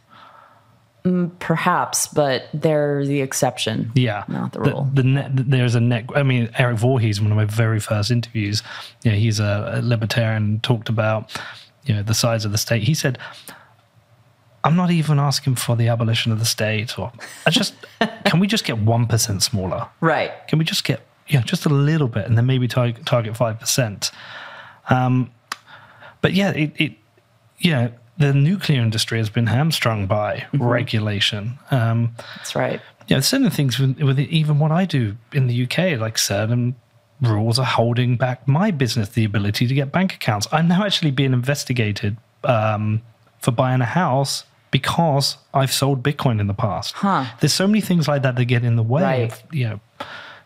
Perhaps, but they're the exception. Yeah, not the rule. The, the net, there's a net. I mean, Eric Voorhees, one of my very first interviews. You know, he's a, a libertarian. Talked about, you know, the size of the state. He said, "I'm not even asking for the abolition of the state, or I just can we just get one percent smaller? Right? Can we just get yeah, you know, just a little bit, and then maybe tar- target five percent? Um, but yeah, it, it you know." The nuclear industry has been hamstrung by mm-hmm. regulation. Um, That's right. Yeah, certain things with, with even what I do in the U K, like certain rules are holding back my business, the ability to get bank accounts. I'm now actually being investigated um, for buying a house because I've sold Bitcoin in the past. Huh. There's so many things like that that get in the way. Right. Of, you know,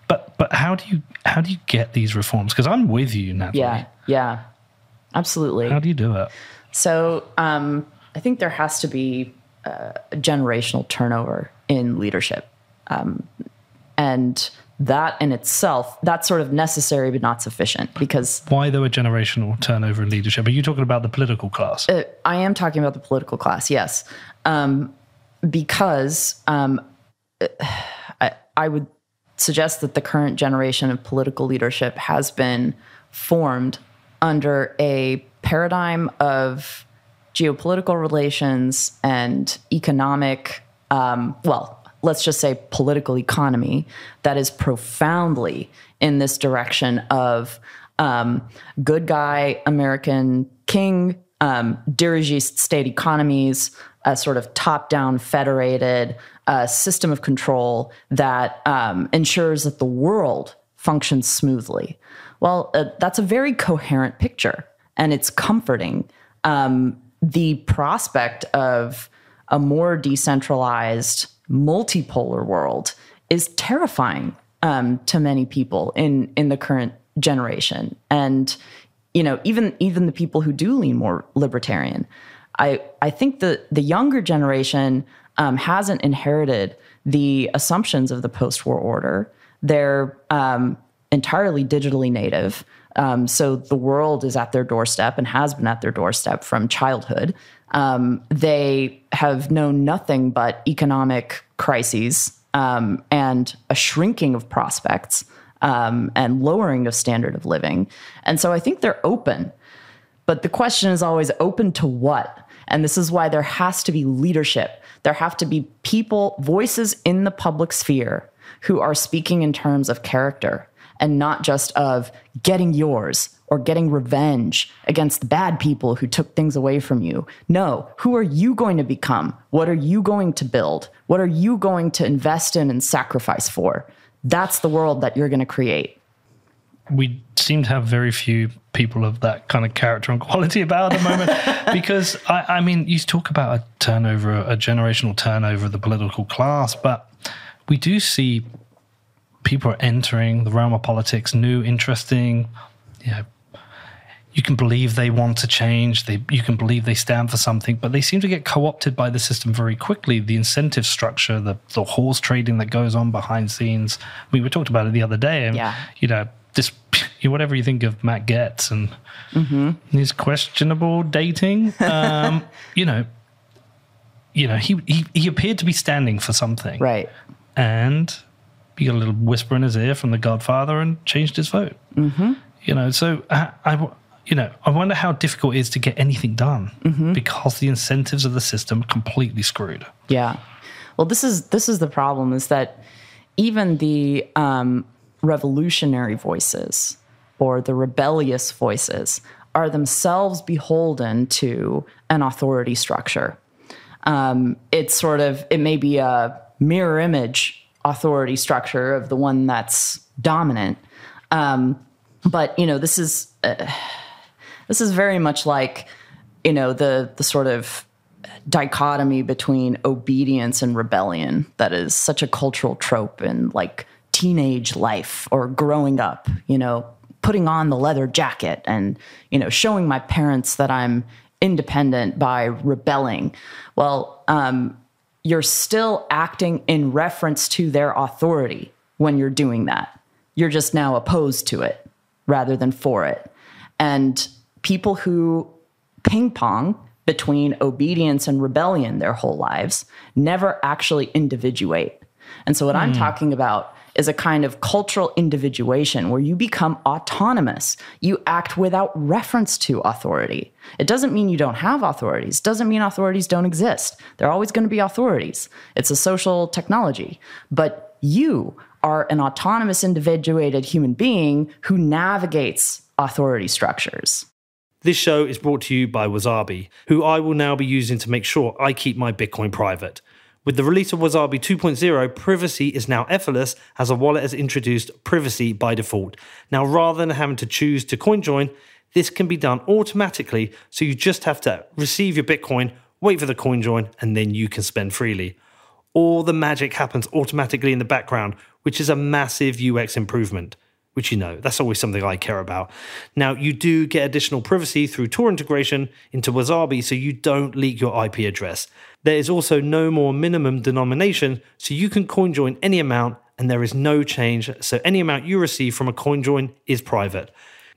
but but how do you how do you get these reforms? Because I'm with you, Natalie. Yeah. Yeah. Absolutely. How do you do it? So um, I think there has to be uh, a generational turnover in leadership. Um, and that in itself, that's sort of necessary but not sufficient because... Why though a generational turnover in leadership? Are you talking about the political class? Uh, I am talking about the political class, yes. Um, because um, I, I would suggest that the current generation of political leadership has been formed under a paradigm of geopolitical relations and economic, um, well, let's just say political economy that is profoundly in this direction of um, good guy American king, um, dirigist state economies, a sort of top-down federated uh, system of control that um, ensures that the world functions smoothly. Well, uh, that's a very coherent picture, and it's comforting. Um, the prospect of a more decentralized, multipolar world is terrifying um, to many people in in the current generation, and you know, even even the people who do lean more libertarian. I I think the the younger generation um, hasn't inherited the assumptions of the post-war order. They're um, entirely digitally native. Um, so the world is at their doorstep and has been at their doorstep from childhood. Um, they have known nothing but economic crises um, and a shrinking of prospects um, and lowering of standard of living. And so I think they're open. But the question is always open to what? And this is why there has to be leadership. There have to be people, voices in the public sphere who are speaking in terms of character, and not just of getting yours or getting revenge against the bad people who took things away from you. No, who are you going to become? What are you going to build? What are you going to invest in and sacrifice for? That's the world that you're going to create. We seem to have very few people of that kind of character and quality about at the moment because, I, I mean, you talk about a turnover, a generational turnover of the political class, but we do see... people are entering the realm of politics, new, interesting, you know, you can believe they want to change, they, you can believe they stand for something, but they seem to get co-opted by the system very quickly. The incentive structure, the, the horse trading that goes on behind scenes. I mean, we talked about it the other day, and, yeah. you know, this, whatever you think of Matt Gaetz and mm-hmm. his questionable dating, um, you know, you know, he, he, he appeared to be standing for something. Right. And he got a little whisper in his ear from the Godfather and changed his vote. Mm-hmm. You know, so I, I, you know, I wonder how difficult it is to get anything done mm-hmm. because the incentives of the system are completely screwed. Yeah. Well, this is, this is the problem, is that even the um, revolutionary voices or the rebellious voices are themselves beholden to an authority structure. Um, it's sort of, it may be a mirror image authority structure of the one that's dominant. Um, but, you know, this is, uh, this is very much like, you know, the, the sort of dichotomy between obedience and rebellion that is such a cultural trope in like teenage life or growing up, you know, putting on the leather jacket and, you know, showing my parents that I'm independent by rebelling. Well, um, you're still acting in reference to their authority when you're doing that. You're just now opposed to it rather than for it. And people who ping pong between obedience and rebellion their whole lives never actually individuate. And so what mm. I'm talking about is a kind of cultural individuation where you become autonomous. You act without reference to authority. It doesn't mean you don't have authorities. It doesn't mean authorities don't exist. There are always going to be authorities. It's a social technology. But you are an autonomous, individuated human being who navigates authority structures. This show is brought to you by Wasabi, who I will now be using to make sure I keep my Bitcoin private. With the release of Wasabi two point oh, privacy is now effortless as a wallet has introduced privacy by default. Now, rather than having to choose to CoinJoin, this can be done automatically, so you just have to receive your Bitcoin, wait for the CoinJoin, and then you can spend freely. All the magic happens automatically in the background, which is a massive U X improvement, which, you know, that's always something I care about. Now, you do get additional privacy through Tor integration into Wasabi, so you don't leak your I P address. There is also no more minimum denomination, so you can CoinJoin any amount and there is no change, so any amount you receive from a CoinJoin is private.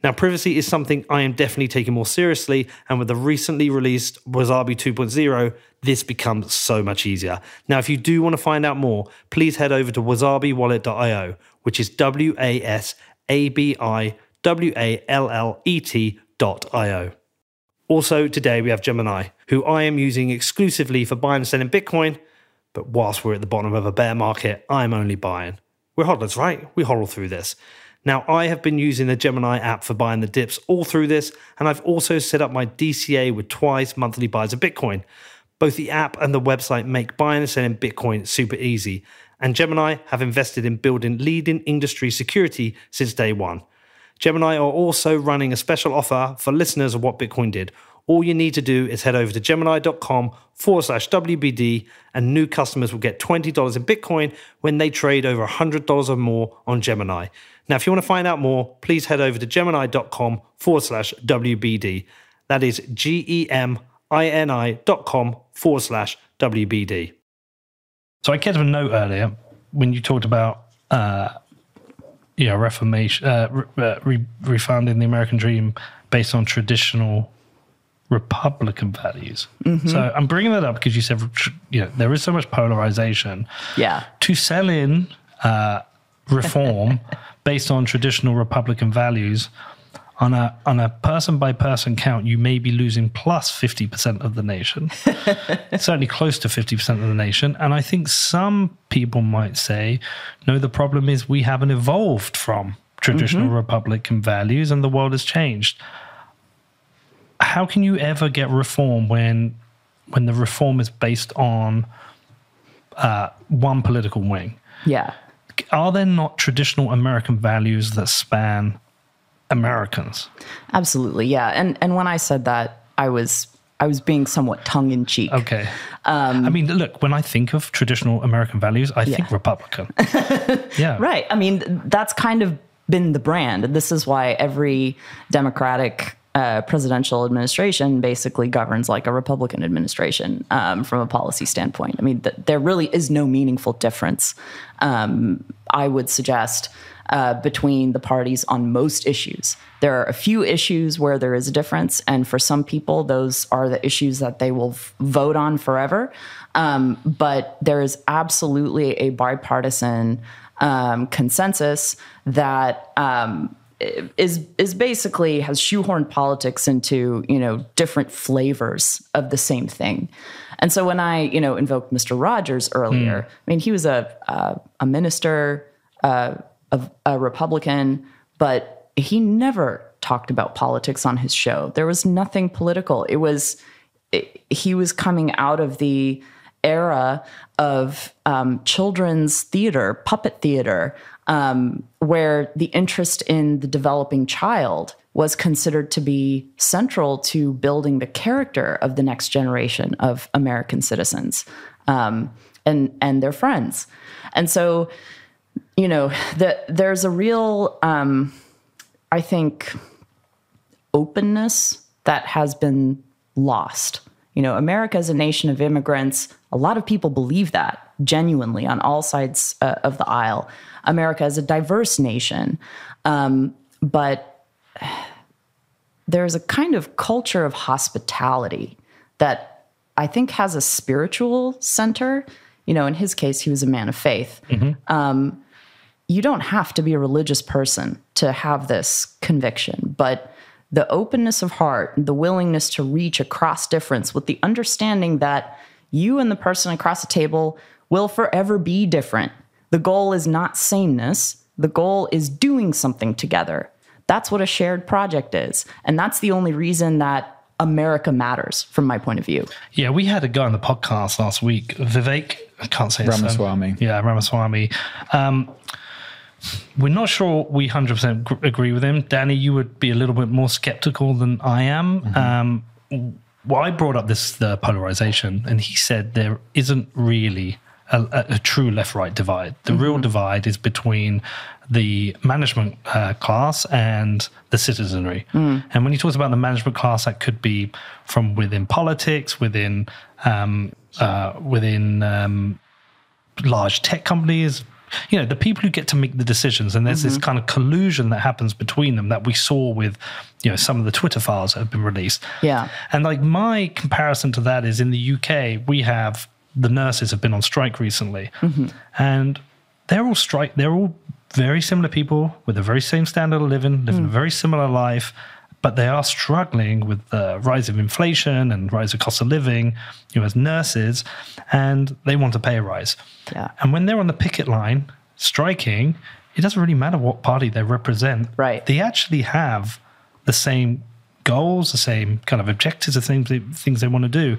Now, privacy is something I am definitely taking more seriously, and with the recently released Wasabi two point oh, this becomes so much easier. Now, if you do want to find out more, please head over to wasabi wallet dot io, which is W A S A B I W A L L E T dot I O. Also, today we have Gemini, who I am using exclusively for buying and selling Bitcoin, but whilst we're at the bottom of a bear market, I'm only buying. We're hodlers, right? We hodl through this. Now, I have been using the Gemini app for buying the dips all through this, and I've also set up my D C A with twice monthly buys of Bitcoin. Both the app and the website make buying and selling Bitcoin super easy, and Gemini have invested in building leading industry security since day one. Gemini are also running a special offer for listeners of What Bitcoin Did. All you need to do is head over to gemini dot com forward slash W B D, and new customers will get twenty dollars in Bitcoin when they trade over one hundred dollars or more on Gemini. Now, if you want to find out more, please head over to gemini dot com forward slash W B D. That is G E M I N I dot com forward slash W B D. So I kept a note earlier when you talked about... Uh Yeah, reformation, uh, re- refounding the American dream based on traditional Republican values. Mm-hmm. So I'm bringing that up because you said, you know, there is so much polarization. Yeah. To sell in uh, reform based on traditional Republican values on a on a person by person count, you may be losing plus fifty percent of the nation. Certainly close to fifty percent of the nation. And I think some people might say, no, the problem is we haven't evolved from traditional mm-hmm. Republican values and the world has changed. How can you ever get reform when when the reform is based on uh, one political wing? Yeah. Are there not traditional American values that span Americans? Absolutely, yeah. And and when I said that, I was I was being somewhat tongue in cheek. Okay. Um, I mean, look, when I think of traditional American values, I yeah. think Republican. yeah. Right. I mean, that's kind of been the brand. This is why every Democratic uh, presidential administration basically governs like a Republican administration um, from a policy standpoint. I mean, th- there really is no meaningful difference, um, I would suggest, Uh, between the parties on most issues. There are a few issues where there is a difference, and for some people, those are the issues that they will f- vote on forever. Um, but there is absolutely a bipartisan um, consensus that um, is is basically has shoehorned politics into, you know, different flavors of the same thing. And so when I, you know, invoked Mister Rogers earlier, mm. I mean, he was a a, a minister. Uh, Of a Republican, but he never talked about politics on his show. There was nothing political. It was, it, he was coming out of the era of um, children's theater, puppet theater, um, where the interest in the developing child was considered to be central to building the character of the next generation of American citizens um, and, and their friends. And so, you know, the, there's a real, um, I think, openness that has been lost. You know, America is a nation of immigrants. A lot of people believe that genuinely on all sides uh, of the aisle. America is a diverse nation. Um, but there's a kind of culture of hospitality that I think has a spiritual center. You know, in his case, he was a man of faith. Mm-hmm. Um, You don't have to be a religious person to have this conviction, but the openness of heart, the willingness to reach across difference with the understanding that you and the person across the table will forever be different. The goal is not sameness. The goal is doing something together. That's what a shared project is. And that's the only reason that America matters, from my point of view. Yeah, we had a guy on the podcast last week, Vivek, I can't say his name. Ramaswamy. Yeah, Ramaswamy. Um, We're not sure we one hundred percent g- agree with him. Danny, you would be a little bit more skeptical than I am. Mm-hmm. Um, well, I brought up this the polarization, and he said there isn't really a, a true left-right divide. The mm-hmm. real divide is between the management uh, class and the citizenry. Mm. And when he talks about the management class, that could be from within politics, within, um, uh, within um, large tech companies, you know, the people who get to make the decisions, and there's mm-hmm. this kind of collusion that happens between them that we saw with, you know, some of the Twitter files that have been released. Yeah. And like my comparison to that is in the U K, we have the nurses have been on strike recently mm-hmm. and they're all strike. They're all very similar people with the very same standard of living, living mm. a very similar life, but they are struggling with the rise of inflation and rise of cost of living, you know, as nurses, and they want to pay a rise. Yeah. And when they're on the picket line striking, it doesn't really matter what party they represent. Right. They actually have the same goals, the same kind of objectives, the same things they want to do.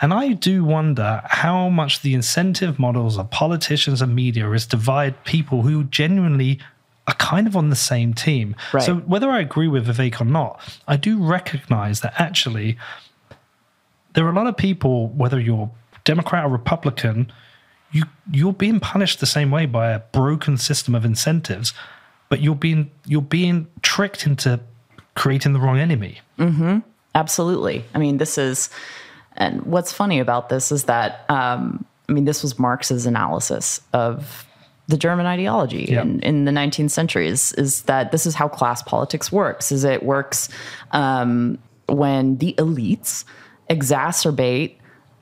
And I do wonder how much the incentive models of politicians and media is to divide people who genuinely are kind of on the same team. Right. So whether I agree with Vivek or not, I do recognize that actually there are a lot of people, whether you're Democrat or Republican, you, you're being punished the same way by a broken system of incentives, but you're being you're being tricked into creating the wrong enemy. Mm-hmm. Absolutely. I mean, this is, and what's funny about this is that, um, I mean, this was Marx's analysis of the German ideology yep. in, in the nineteenth century is, is that this is how class politics works, is it works um, when the elites exacerbate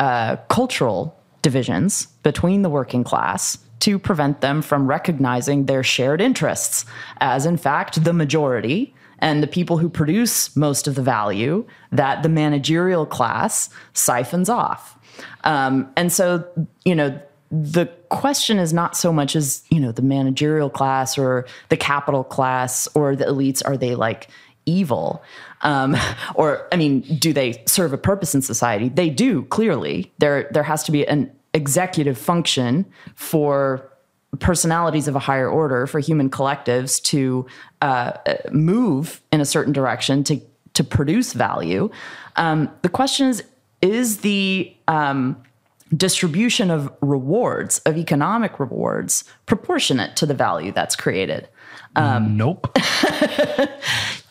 uh, cultural divisions between the working class to prevent them from recognizing their shared interests as, in fact, the majority and the people who produce most of the value that the managerial class siphons off. Um, and so, you know, the question is not so much as, you know, the managerial class or the capital class or the elites, are they like evil? Um, or, I mean, do they serve a purpose in society? They do, clearly. There, there has to be an executive function for personalities of a higher order, for human collectives to uh, move in a certain direction to, to produce value. Um, the question is, is the... Um, distribution of rewards, of economic rewards, proportionate to the value that's created. Um, nope.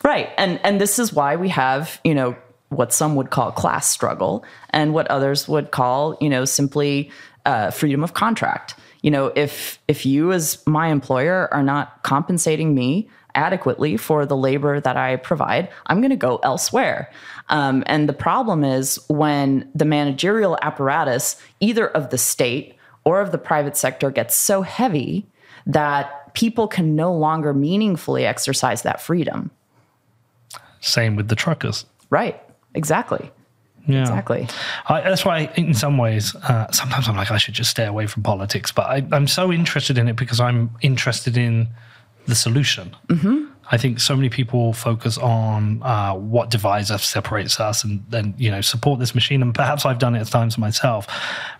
Right. And and this is why we have, you know, what some would call class struggle and what others would call, you know, simply uh, freedom of contract. You know, if if you as my employer are not compensating me adequately for the labor that I provide, I'm going to go elsewhere. Um, and the problem is when the managerial apparatus, either of the state or of the private sector, gets so heavy that people can no longer meaningfully exercise that freedom. Same with the truckers. Right. Exactly. Yeah. Exactly. I, that's why, I, in some ways, uh, sometimes I'm like, I should just stay away from politics. But I, I'm so interested in it because I'm interested in the solution. Mm-hmm. I think so many people focus on uh, what divides us, separates us, and then, you know, support this machine. And perhaps I've done it at times myself,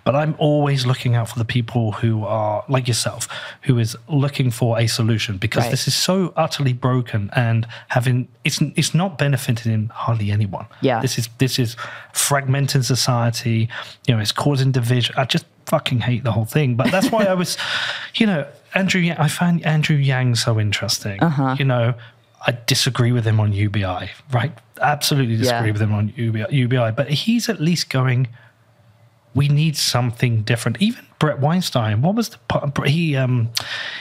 but I'm always looking out for the people who are like yourself, who is looking for a solution, because right. this is so utterly broken and having it's it's not benefiting hardly anyone. Yeah, this is this is fragmenting society. You know, it's causing division. I just fucking hate the whole thing. But that's why I was, you know. Andrew, I find Andrew Yang so interesting. Uh-huh. You know, I disagree with him on U B I, right? Absolutely disagree yeah. with him on U B I, U B I. But he's at least going, we need something different. Even Brett Weinstein, what was the he? Um,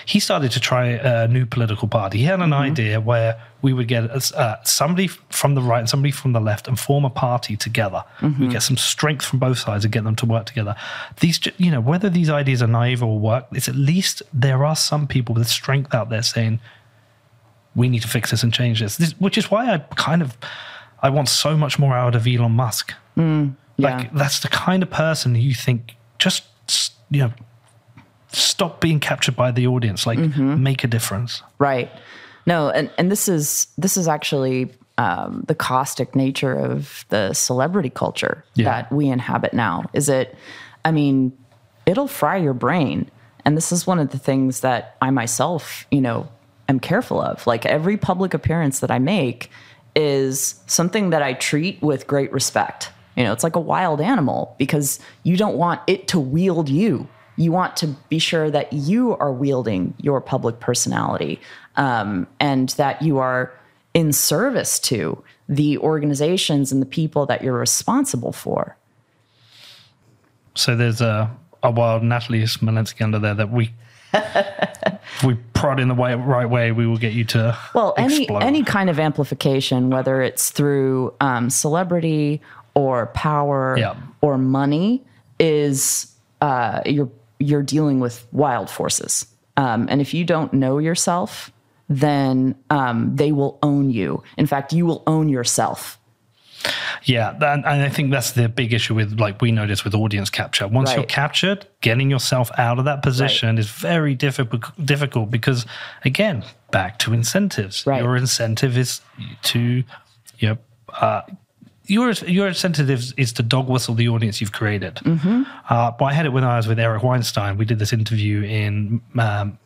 he started to try a new political party. He had an mm-hmm. idea where we would get uh, somebody from the right and somebody from the left and form a party together. Mm-hmm. We get some strength from both sides and get them to work together. These, you know, whether these ideas are naive or work, it's at least there are some people with strength out there saying we need to fix this and change this. This which is why I kind of I want so much more out of Elon Musk. Mm. Like, yeah. that's the kind of person you think, just, you know, stop being captured by the audience, like, mm-hmm. make a difference. Right. No, and, and this is this is actually um, the caustic nature of the celebrity culture yeah. that we inhabit now. Is it, I mean, it'll fry your brain. And this is one of the things that I myself, you know, am careful of. Like, every public appearance that I make is something that I treat with great respect. You know, it's like a wild animal because you don't want it to wield you. You want to be sure that you are wielding your public personality um, and that you are in service to the organizations and the people that you're responsible for. So there's a, a wild Natalie Smolenski under there that we... if we prod in the way, right way, we will get you to well, any, any kind of amplification, whether it's through um, celebrity or power yeah. or money, is uh, you're you're dealing with wild forces. Um, and if you don't know yourself, then um, they will own you. In fact, you will own yourself. Yeah, that, and I think that's the big issue with, like, we notice with audience capture. Once right. you're captured, getting yourself out of that position right. is very diffi- difficult because, again, back to incentives. Right. Your incentive is to... you know, uh, Your your incentive is to dog whistle the audience you've created. Mm-hmm. Uh, but I had it when I was with Eric Weinstein. We did this interview in um,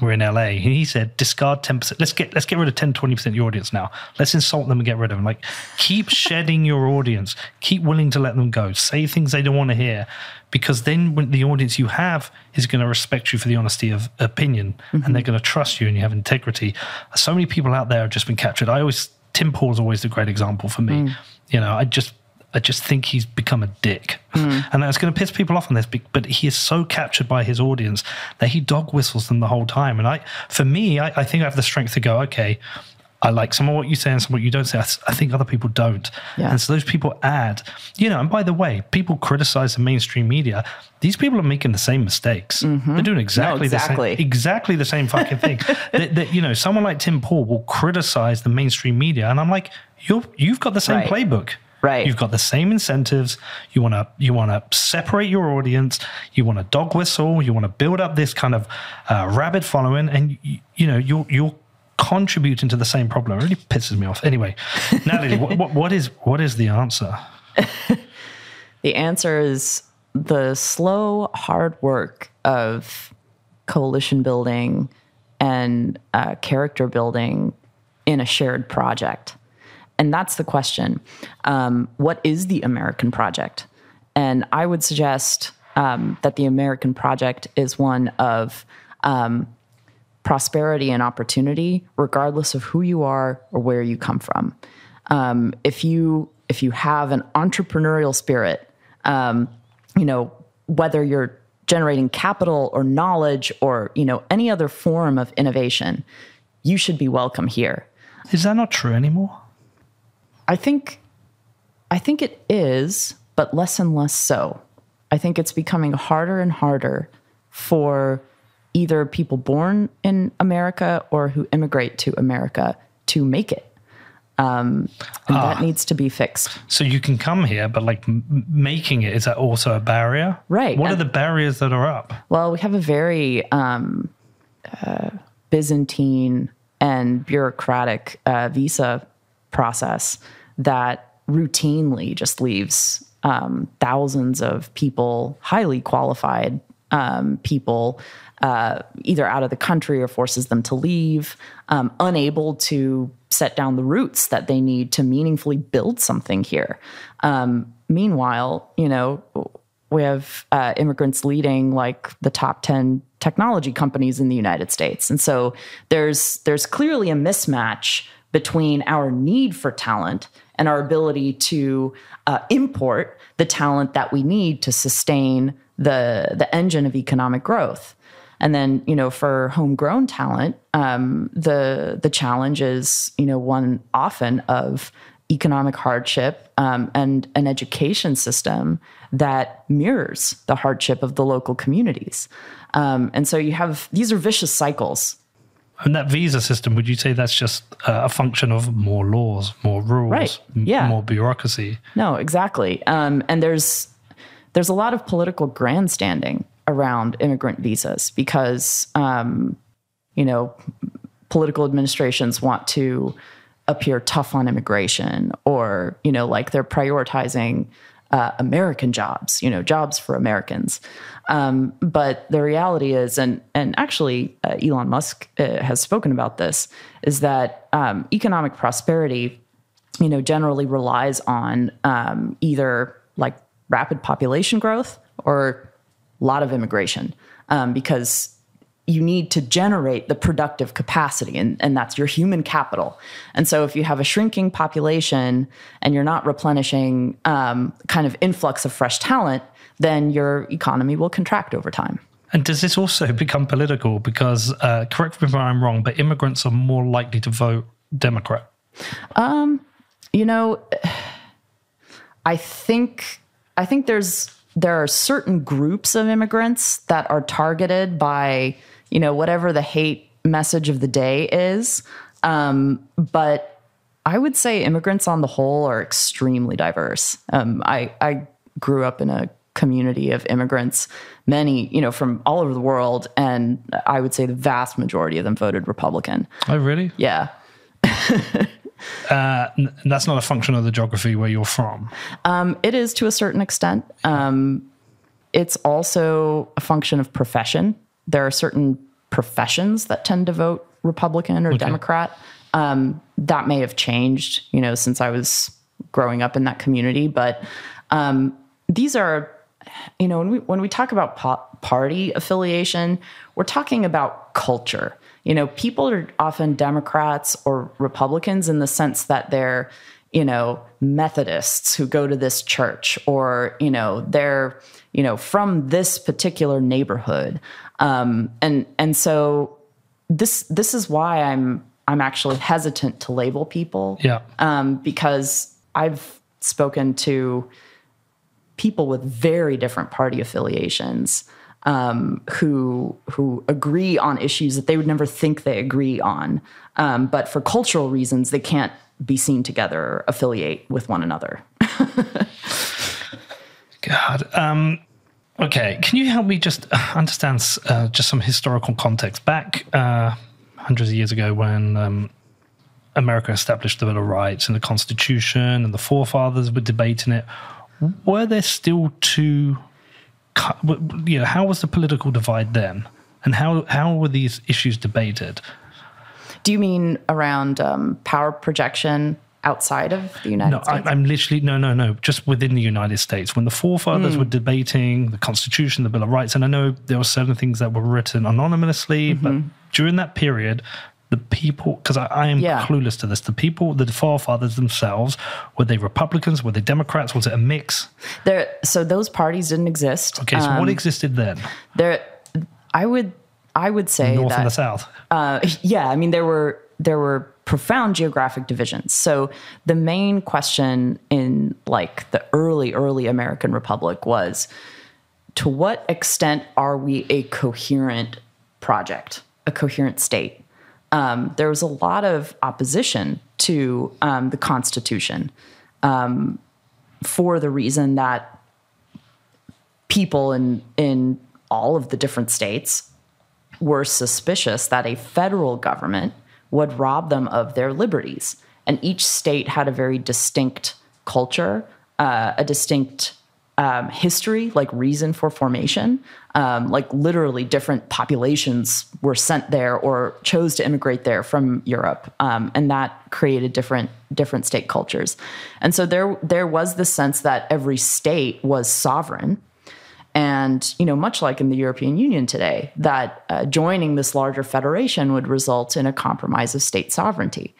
we're in L A, and he said, "Discard ten percent. Let's get let's get rid of ten, twenty percent of your audience now. Let's insult them and get rid of them. Like, keep shedding your audience. Keep willing to let them go. Say things they don't want to hear, because then when the audience you have is going to respect you for the honesty of opinion, mm-hmm. and they're going to trust you, and you have integrity. So many people out there have just been captured. I always Tim Paul's always a great example for me." Mm. You know, I just I just think he's become a dick. Mm. And that's going to piss people off on this, but he is so captured by his audience that he dog whistles them the whole time. And I, for me, I, I think I have the strength to go, okay, I like some of what you say and some of what you don't say. I, I think other people don't. Yeah. And so those people add, you know, and by the way, people criticize the mainstream media. These people are making the same mistakes. Mm-hmm. They're doing exactly, no, exactly the same, exactly the same fucking thing. that, that, you know, someone like Tim Paul will criticize the mainstream media. And I'm like, You're, you've got the same right. playbook. Right. You've got the same incentives. You want to you want to separate your audience. You want to dog whistle. You want to build up this kind of uh, rabid following, and you, you know you're you're contributing to the same problem. It really pisses me off. Anyway, Natalie, what, what, what is what is the answer? The answer is the slow, hard work of coalition building and uh, character building in a shared project. And that's the question. Um, what is the American project? And I would suggest um, that the American project is one of um, prosperity and opportunity, regardless of who you are or where you come from. Um, if you if you have an entrepreneurial spirit, um, you know, whether you're generating capital or knowledge or, you know, any other form of innovation, you should be welcome here. Is that not true anymore? I think, I think it is, but less and less so. I think it's becoming harder and harder for either people born in America or who immigrate to America to make it. Um, and ah, that needs to be fixed. So you can come here, but like m- making it, is that also a barrier? Right. What and, are the barriers that are up? Well, we have a very um, uh, Byzantine and bureaucratic uh, visa process that routinely just leaves um, thousands of people, highly qualified um, people, uh, either out of the country or forces them to leave, um, unable to set down the roots that they need to meaningfully build something here. Um, meanwhile, you know, we have uh, immigrants leading like the top ten technology companies in the United States. And so there's there's clearly a mismatch between our need for talent and our ability to uh, import the talent that we need to sustain the the engine of economic growth. And then, you know, for homegrown talent, um, the the challenge is, you know, one often of economic hardship um, and an education system that mirrors the hardship of the local communities. Um, and so you have, these are vicious cycles. And that visa system, would you say that's just uh, a function of more laws, more rules, right. yeah. m- more bureaucracy? No, exactly. Um, and there's there's a lot of political grandstanding around immigrant visas because, um, you know, political administrations want to appear tough on immigration or, you know, like they're prioritizing uh, American jobs, you know, jobs for Americans. Um, but the reality is, and and actually uh, Elon Musk uh, has spoken about this, is that um, economic prosperity, you know, generally relies on um, either like rapid population growth or lot of immigration, um, because you need to generate the productive capacity, and, and that's your human capital. And so if you have a shrinking population and you're not replenishing um, kind of influx of fresh talent, then your economy will contract over time. And does this also become political? Because, uh, correct me if I'm wrong, but immigrants are more likely to vote Democrat. Um, you know, I think I think there's... there are certain groups of immigrants that are targeted by, you know, whatever the hate message of the day is. Um, but I would say immigrants on the whole are extremely diverse. Um, I, I grew up in a community of immigrants, many, you know, from all over the world. And I would say the vast majority of them voted Republican. Oh, really? Yeah. Uh, and that's not a function of the geography where you're from. Um, it is to a certain extent. Um, it's also a function of profession. There are certain professions that tend to vote Republican or okay. Democrat. Um, that may have changed, you know, since I was growing up in that community. But um, these are, you know, when we when we talk about po- party affiliation, we're talking about culture. You know, people are often Democrats or Republicans in the sense that they're, you know, Methodists who go to this church, or, you know, they're, you know, from this particular neighborhood. Um, and and so this this is why I'm I'm actually hesitant to label people. Yeah. Um, because I've spoken to people with very different party affiliations. Um, who who agree on issues that they would never think they agree on, um, but for cultural reasons they can't be seen together or affiliate with one another. God. Um, okay, can you help me just understand uh, just some historical context? Back uh, hundreds of years ago when um, America established the Bill of Rights and the Constitution and the forefathers were debating it, were there still two... You know, how was the political divide then, and how how were these issues debated? Do you mean around um, power projection outside of the United no, States? I, I'm literally, no, no, no, just within the United States. When the forefathers mm. were debating the Constitution, the Bill of Rights, and I know there were certain things that were written anonymously, mm-hmm. but during that period, the people, because I, I am yeah. clueless to this, the people, the forefathers themselves, were they Republicans? Were they Democrats? Was it a mix? There, so those parties didn't exist. Okay, so um, what existed then? There, I would, I would say North that, and the South. Uh, yeah, I mean, there were there were profound geographic divisions. So the main question in like the early, early American Republic was, to what extent are we a coherent project, a coherent state? Um, there was a lot of opposition to um, the Constitution um, for the reason that people in in all of the different states were suspicious that a federal government would rob them of their liberties. And each state had a very distinct culture, uh, a distinct um, history, like reason for formation. Um, like literally different populations were sent there or chose to immigrate there from Europe. Um, and that created different different state cultures. And so there, there was this sense that every state was sovereign. And, you know, much like in the European Union today, that uh, joining this larger federation would result in a compromise of state sovereignty.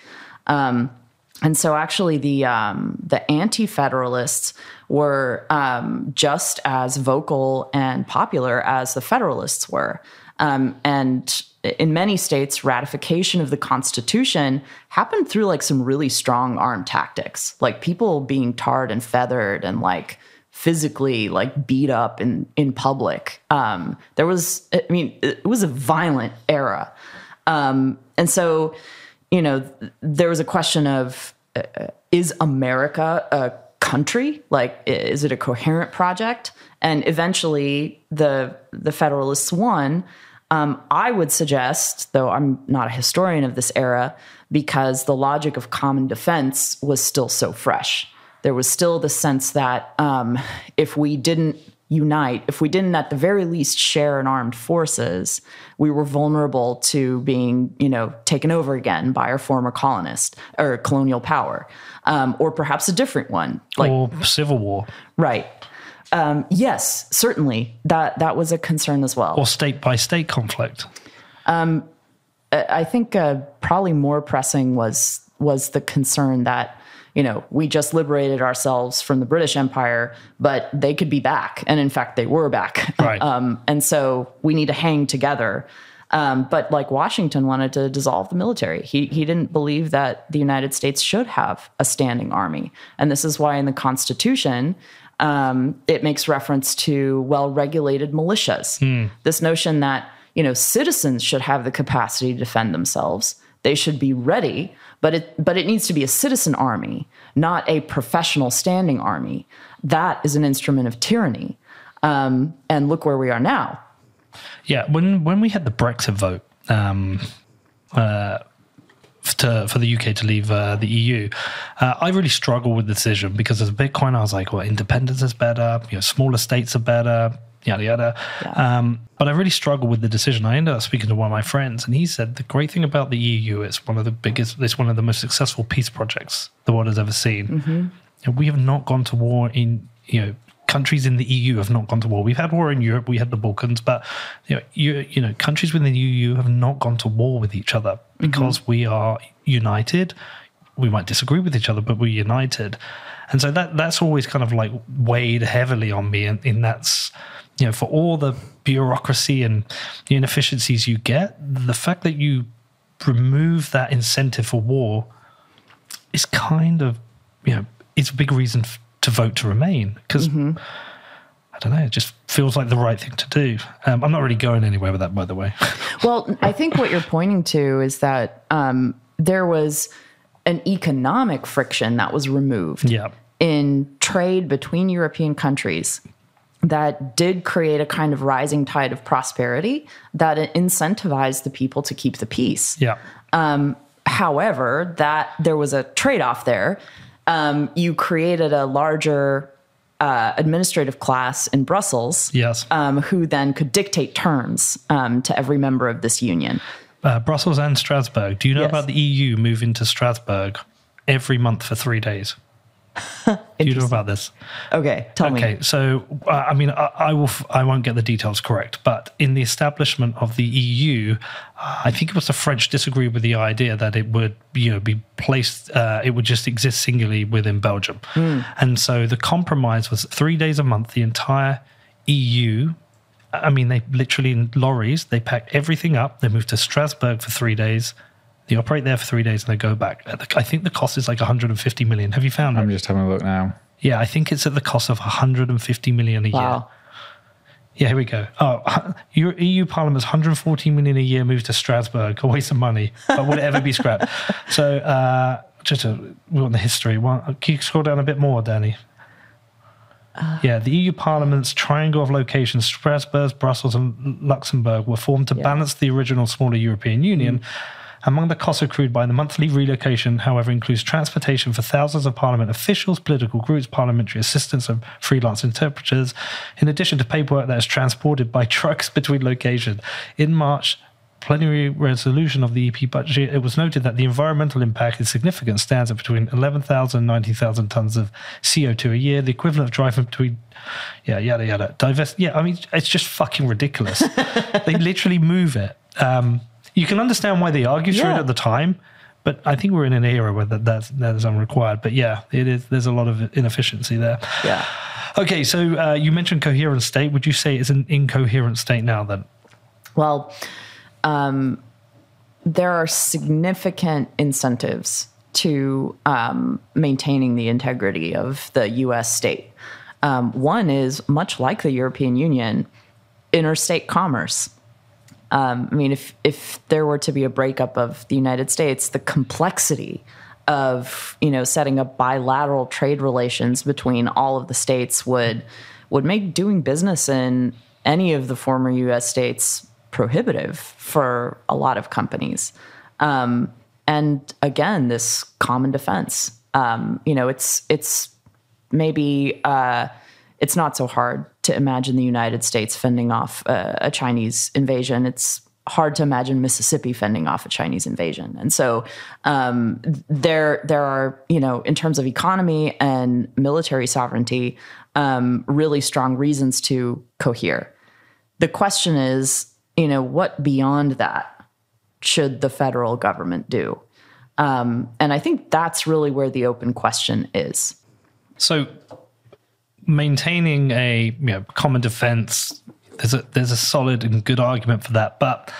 Um, and so actually the um, the anti-federalists were um, just as vocal and popular as the federalists were. Um, and in many states, ratification of the Constitution happened through like some really strong arm tactics, like people being tarred and feathered and like physically like beat up in, in public. Um, there was, I mean, it was a violent era. Um, and so, you know, there was a question of, uh, is America a country? Like, is it a coherent project? And eventually the, the Federalists won. Um, I would suggest, though I'm not a historian of this era, because the logic of common defense was still so fresh. There was still the sense that um, if we didn't unite, if we didn't at the very least share in armed forces, we were vulnerable to being, you know, taken over again by our former colonist or colonial power, um, or perhaps a different one, like or civil war. Right. Um, yes, certainly that that was a concern as well. Or state by state conflict. Um, I think uh, probably more pressing was was the concern that, you know, we just liberated ourselves from the British Empire, but they could be back. And in fact, they were back. Right. Um, and so we need to hang together. Um, but like Washington wanted to dissolve the military. He he didn't believe that the United States should have a standing army. And this is why in the Constitution, um, it makes reference to well-regulated militias. Mm. This notion that, you know, citizens should have the capacity to defend themselves. They should be ready, but it but it needs to be a citizen army, not a professional standing army. That is an instrument of tyranny. Um, and look where we are now. Yeah, when when we had the Brexit vote um, uh, to, for the U K to leave uh, the E U, uh, I really struggled with the decision because as a Bitcoin, I was like, well, independence is better, you know, smaller states are better, yada, yada. Yeah. Um, but I really struggled with the decision. I ended up speaking to one of my friends, and he said the great thing about the E U, it's one of the biggest, it's one of the most successful peace projects the world has ever seen. Mm-hmm. And we have not gone to war in, you know, countries in the E U have not gone to war. We've had war in Europe, we had the Balkans, but you know, you, you know countries within the E U have not gone to war with each other because mm-hmm. we are united. We might disagree with each other, but we're united. And so that that's always kind of like weighed heavily on me in, in that's, you know, for all the bureaucracy and the inefficiencies you get, the fact that you remove that incentive for war is kind of, you know, it's a big reason f- to vote to remain because, mm-hmm. I don't know, it just feels like the right thing to do. Um, I'm not really going anywhere with that, by the way. Well, I think what you're pointing to is that um, there was an economic friction that was removed yeah. in trade between European countries that did create a kind of rising tide of prosperity that incentivized the people to keep the peace. Yeah. Um, however, that there was a trade-off there. Um, you created a larger uh, administrative class in Brussels, yes. um, who then could dictate terms um, to every member of this union. Uh, Brussels and Strasbourg. Do you know yes. about the E U moving to Strasbourg every month for three days. You know about this? Okay, tell okay, me. Okay, so uh, I mean, I, I will. F- I won't get the details correct, but in the establishment of the E U, uh, I think it was the French disagreed with the idea that it would, you know, be placed. Uh, it would just exist singularly within Belgium, mm. and so the compromise was three days a month. The entire E U. I mean, they literally in lorries. They pack everything up. They move to Strasbourg for three days. They operate there for three days and they go back. I think the cost is like one hundred fifty million. Have you found it? I'm just having a look now. Yeah, I think it's at the cost of one hundred fifty million a wow. year. Yeah, here we go. Oh, E U Parliament's one hundred forty million a year moved to Strasbourg. A waste of money. But would it ever be scrapped? So uh, just a, we want the history. One, can you scroll down a bit more, Danny? Uh, yeah, the E U Parliament's triangle of locations, Strasbourg, Brussels and Luxembourg, were formed to yeah. balance the original smaller European Union. Mm. Among the costs accrued by the monthly relocation, however, includes transportation for thousands of parliament officials, political groups, parliamentary assistants and freelance interpreters, in addition to paperwork that is transported by trucks between locations. In March, plenary resolution of the E P budget, it was noted that the environmental impact is significant, stands at between eleven thousand and nineteen thousand tons of C O two a year, the equivalent of driving between, yeah, yada, yada. Divest, yeah, I mean, it's just fucking ridiculous. They literally move it. Um... You can understand why they argued yeah. through it at the time, but I think we're in an era where that that's, that is unrequired. But yeah, it is. There's a lot of inefficiency there. Yeah. Okay, so uh, you mentioned coherent state. Would you say it's an incoherent state now then? Well, um, there are significant incentives to um, maintaining the integrity of the U S state. Um, one is, much like the European Union, interstate commerce. Um, I mean, if if there were to be a breakup of the United States, the complexity of, you know, setting up bilateral trade relations between all of the states would would make doing business in any of the former U S states prohibitive for a lot of companies. Um, and again, this common defense, um, you know, it's it's maybe uh, it's not so hard to imagine the United States fending off uh, a Chinese invasion. It's hard to imagine Mississippi fending off a Chinese invasion. And so um, there there are, you know, in terms of economy and military sovereignty, um, really strong reasons to cohere. The question is, you know, what beyond that should the federal government do? Um, and I think that's really where the open question is. So maintaining a, you know, common defense, there's a there's a solid and good argument for that, but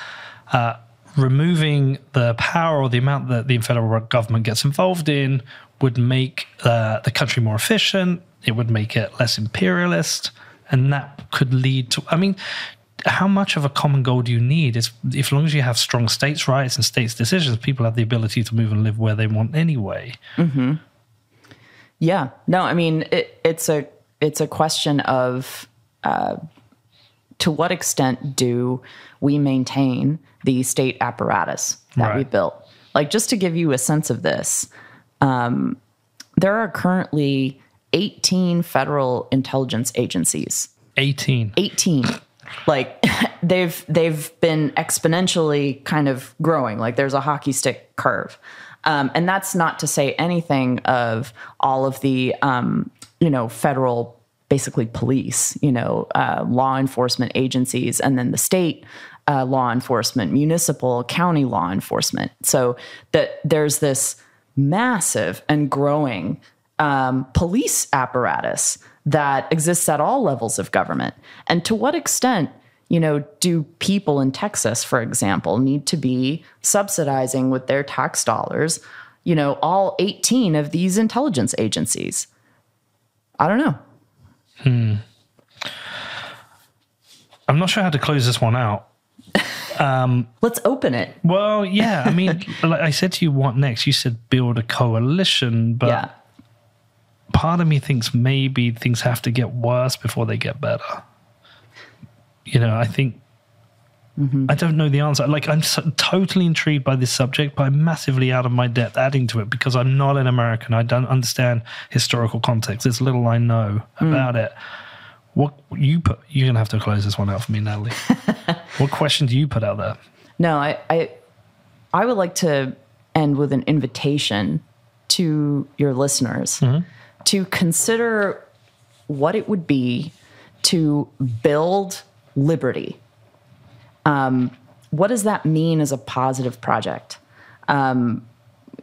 uh, removing the power or the amount that the federal government gets involved in would make uh, the country more efficient. It would make it less imperialist, and that could lead to, I mean, how much of a common goal do you need? It's, if long as you have strong states' rights and states' decisions, people have the ability to move and live where they want anyway. Mm-hmm. Yeah, no, I mean, it, it's a It's a question of uh, to what extent do we maintain the state apparatus that right. we built? Like, just to give you a sense of this, um, there are currently eighteen federal intelligence agencies. eighteen. eighteen. Like, they've they've been exponentially kind of growing. Like, there's a hockey stick curve. Um, and that's not to say anything of all of the um, you know, federal, basically police, you know, uh, law enforcement agencies, and then the state uh, law enforcement, municipal, county law enforcement. So that there's this massive and growing um, police apparatus that exists at all levels of government. And to what extent, you know, do people in Texas, for example, need to be subsidizing with their tax dollars, you know, all eighteen of these intelligence agencies? I don't know. Hmm. I'm not sure how to close this one out. Um, Let's open it. Well, yeah. I mean, like I said to you, what next? You said build a coalition, but yeah. part of me thinks maybe things have to get worse before they get better. You know, I think, mm-hmm. I don't know the answer. Like, I'm so, totally intrigued by this subject, but I'm massively out of my depth adding to it because I'm not an American. I don't understand historical context. There's little I know mm. about it. What you put, you're going to have to close this one out for me, Natalie. What question do you put out there? No, I, I, I would like to end with an invitation to your listeners mm-hmm. to consider what it would be to build liberty. Um, what does that mean as a positive project? Um,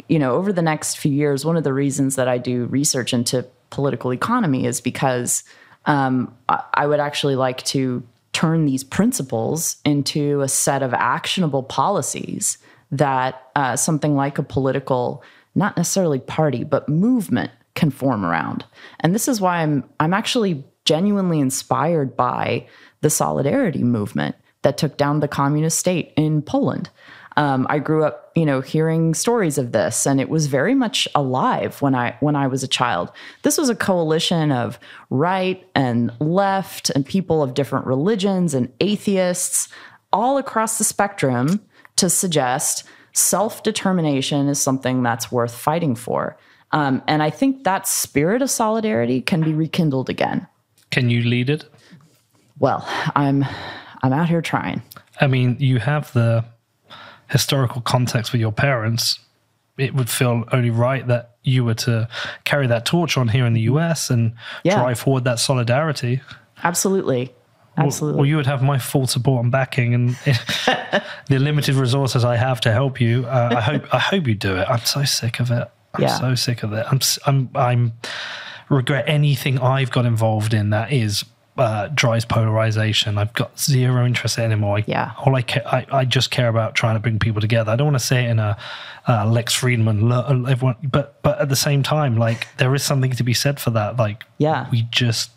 you know, over the next few years, one of the reasons that I do research into political economy is because um, I would actually like to turn these principles into a set of actionable policies that uh, something like a political, not necessarily party, but movement can form around. And this is why I'm I'm actually genuinely inspired by the Solidarity Movement that took down the communist state in Poland. Um, I grew up, you know, hearing stories of this, and it was very much alive when I when I was a child. This was a coalition of right and left and people of different religions and atheists all across the spectrum to suggest self-determination is something that's worth fighting for. Um, and I think that spirit of solidarity can be rekindled again. Can you lead it? Well, I'm I'm out here trying. I mean, you have the historical context with your parents. It would feel only right that you were to carry that torch on here in the U S and yeah. drive forward that solidarity. Absolutely. Absolutely. Well, well, you would have my full support and backing, and the limited resources I have to help you. Uh, I hope I hope you do it. I'm so sick of it. I'm yeah. so sick of it. I'm I'm I'm regret anything I've got involved in that is uh, drives polarization. I've got zero interest anymore. I, yeah. All I, ca- I I just care about trying to bring people together. I don't want to say it in a uh, Lex Friedman, everyone, but but at the same time, like there is something to be said for that. Like yeah. we just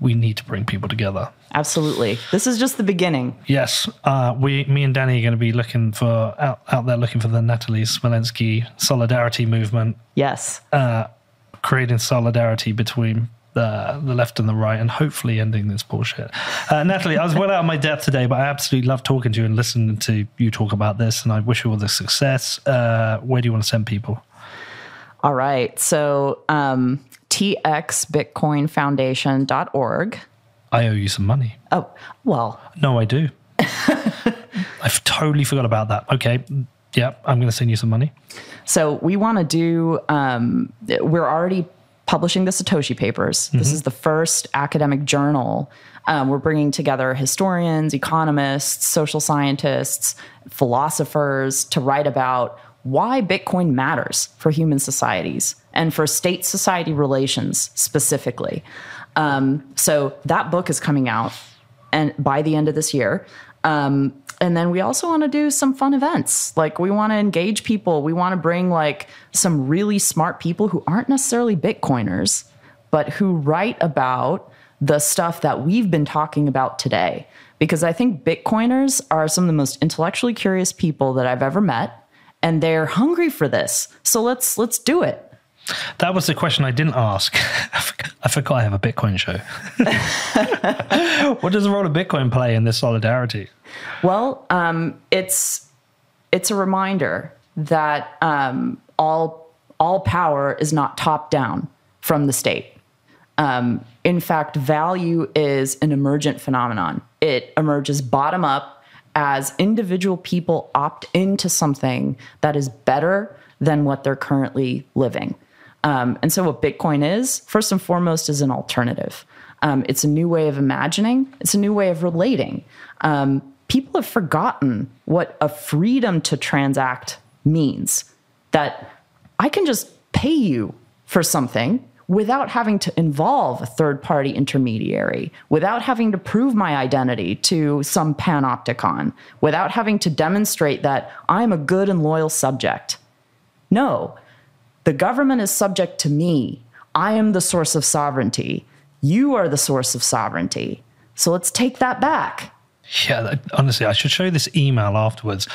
we need to bring people together. Absolutely. This is just the beginning. Yes. Uh, we, me and Danny are going to be looking for, out, out there looking for the Natalie Smolenski Solidarity Movement. Yes. Uh, creating solidarity between the, the left and the right, and hopefully ending this bullshit. Uh, Natalie, I was well out of my depth today, but I absolutely love talking to you and listening to you talk about this, and I wish you all the success. Uh, where do you want to send people? All right. So um, t x bitcoin foundation dot org. I owe you some money. Oh, well. No, I do. I've totally forgot about that. Okay. Yeah, I'm going to send you some money. So we want to do, um, we're already publishing the Satoshi Papers. Mm-hmm. This is the first academic journal. Um, we're bringing together historians, economists, social scientists, philosophers to write about why Bitcoin matters for human societies and for state-society relations specifically. Um, so that book is coming out and by the end of this year. Um, and then we also want to do some fun events. Like we want to engage people. We want to bring like some really smart people who aren't necessarily Bitcoiners, but who write about the stuff that we've been talking about today. Because I think Bitcoiners are some of the most intellectually curious people that I've ever met. And they're hungry for this. So let's let's do it. That was the question I didn't ask. I, forgot, I forgot I have a Bitcoin show. What does the role of Bitcoin play in this solidarity? Well, um, it's it's a reminder that um, all all power is not top down from the state. Um, in fact, value is an emergent phenomenon. It emerges bottom up as individual people opt into something that is better than what they're currently living. Um, and so what Bitcoin is, first and foremost, is an alternative. Um, it's a new way of imagining. It's a new way of relating. Um, people have forgotten what a freedom to transact means, that I can just pay you for something without having to involve a third-party intermediary, without having to prove my identity to some panopticon, without having to demonstrate that I'm a good and loyal subject. No. The government is subject to me. I am the source of sovereignty. You are the source of sovereignty. So let's take that back. Yeah, that, honestly, I should show you this email afterwards.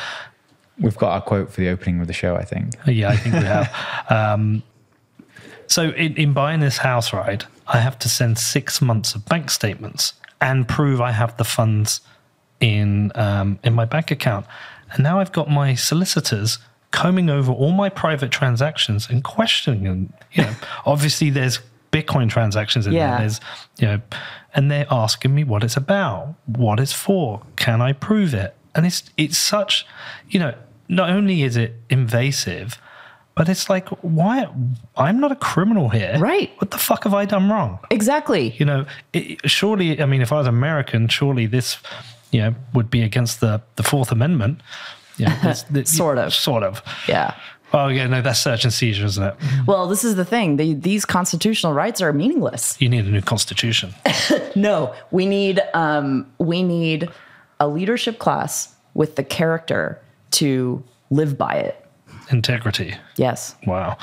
We've got our quote for the opening of the show, I think. Yeah, I think we have. um, so in, in buying this house, right, I have to send six months of bank statements and prove I have the funds in um, in my bank account. And now I've got my solicitors combing over all my private transactions and questioning them. You know, obviously there's Bitcoin transactions in yeah. there. There's, you know, and they're asking me what it's about, what it's for, can I prove it? And it's it's such, you know, not only is it invasive, But it's like, why? I'm not a criminal here. Right. What the fuck have I done wrong? Exactly. You know, it, surely, I mean, if I was American, surely this, you know, would be against the, the Fourth Amendment. Yeah. This, this, sort of. Sort of. Yeah. Oh, yeah, no, that's search and seizure, isn't it? Well, this is the thing. The, these constitutional rights are meaningless. You need a new constitution. No, we need um, we need a leadership class with the character to live by it. Integrity. Yes. Wow.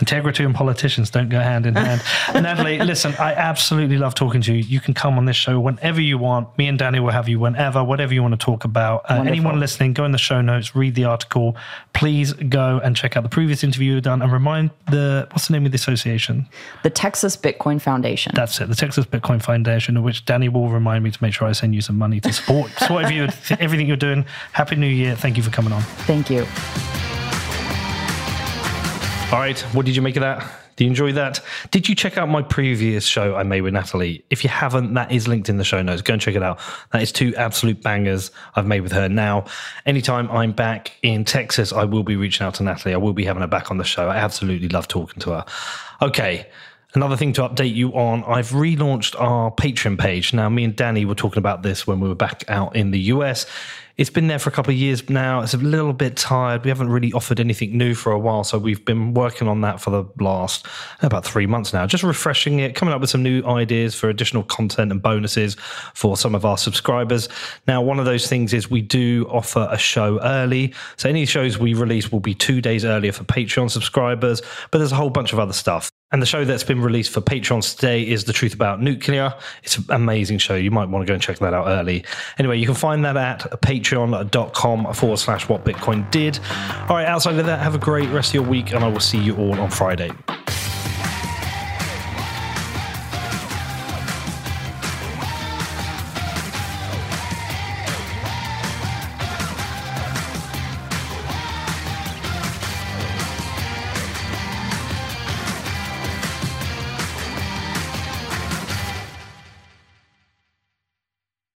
Integrity and politicians don't go hand in hand. Natalie, listen, I absolutely love talking to you. You can come on this show whenever you want. Me and Danny will have you whenever, whatever you want to talk about. Uh, anyone listening, go in the show notes, read the article. Please go and check out the previous interview we've done and remind the, what's the name of the association? The Texas Bitcoin Foundation. That's it. The Texas Bitcoin Foundation, of which Danny will remind me to make sure I send you some money to support, support everything you're doing. Happy New Year. Thank you for coming on. Thank you. All right, what did you make of that? Did you enjoy that? Did you check out my previous show I made with Natalie? If you haven't, that is linked in the show notes. Go and check it out. That is two absolute bangers I've made with her. Now, anytime I'm back in Texas, I will be reaching out to Natalie. I will be having her back on the show. I absolutely love talking to her. Okay. Another thing to update you on, I've relaunched our Patreon page. Now, me and Danny were talking about this when we were back out in the U S. It's been there for a couple of years now. It's a little bit tired. We haven't really offered anything new for a while, so we've been working on that for the last about three months now, just refreshing it, coming up with some new ideas for additional content and bonuses for some of our subscribers. Now, one of those things is we do offer a show early. So any shows we release will be two days earlier for Patreon subscribers, but there's a whole bunch of other stuff. And the show that's been released for Patreons today is The Truth About Nuclear. It's an amazing show. You might want to go and check that out early. Anyway, you can find that at patreon.com forward slash what Bitcoin did. All right, outside of that, have a great rest of your week, and I will see you all on Friday.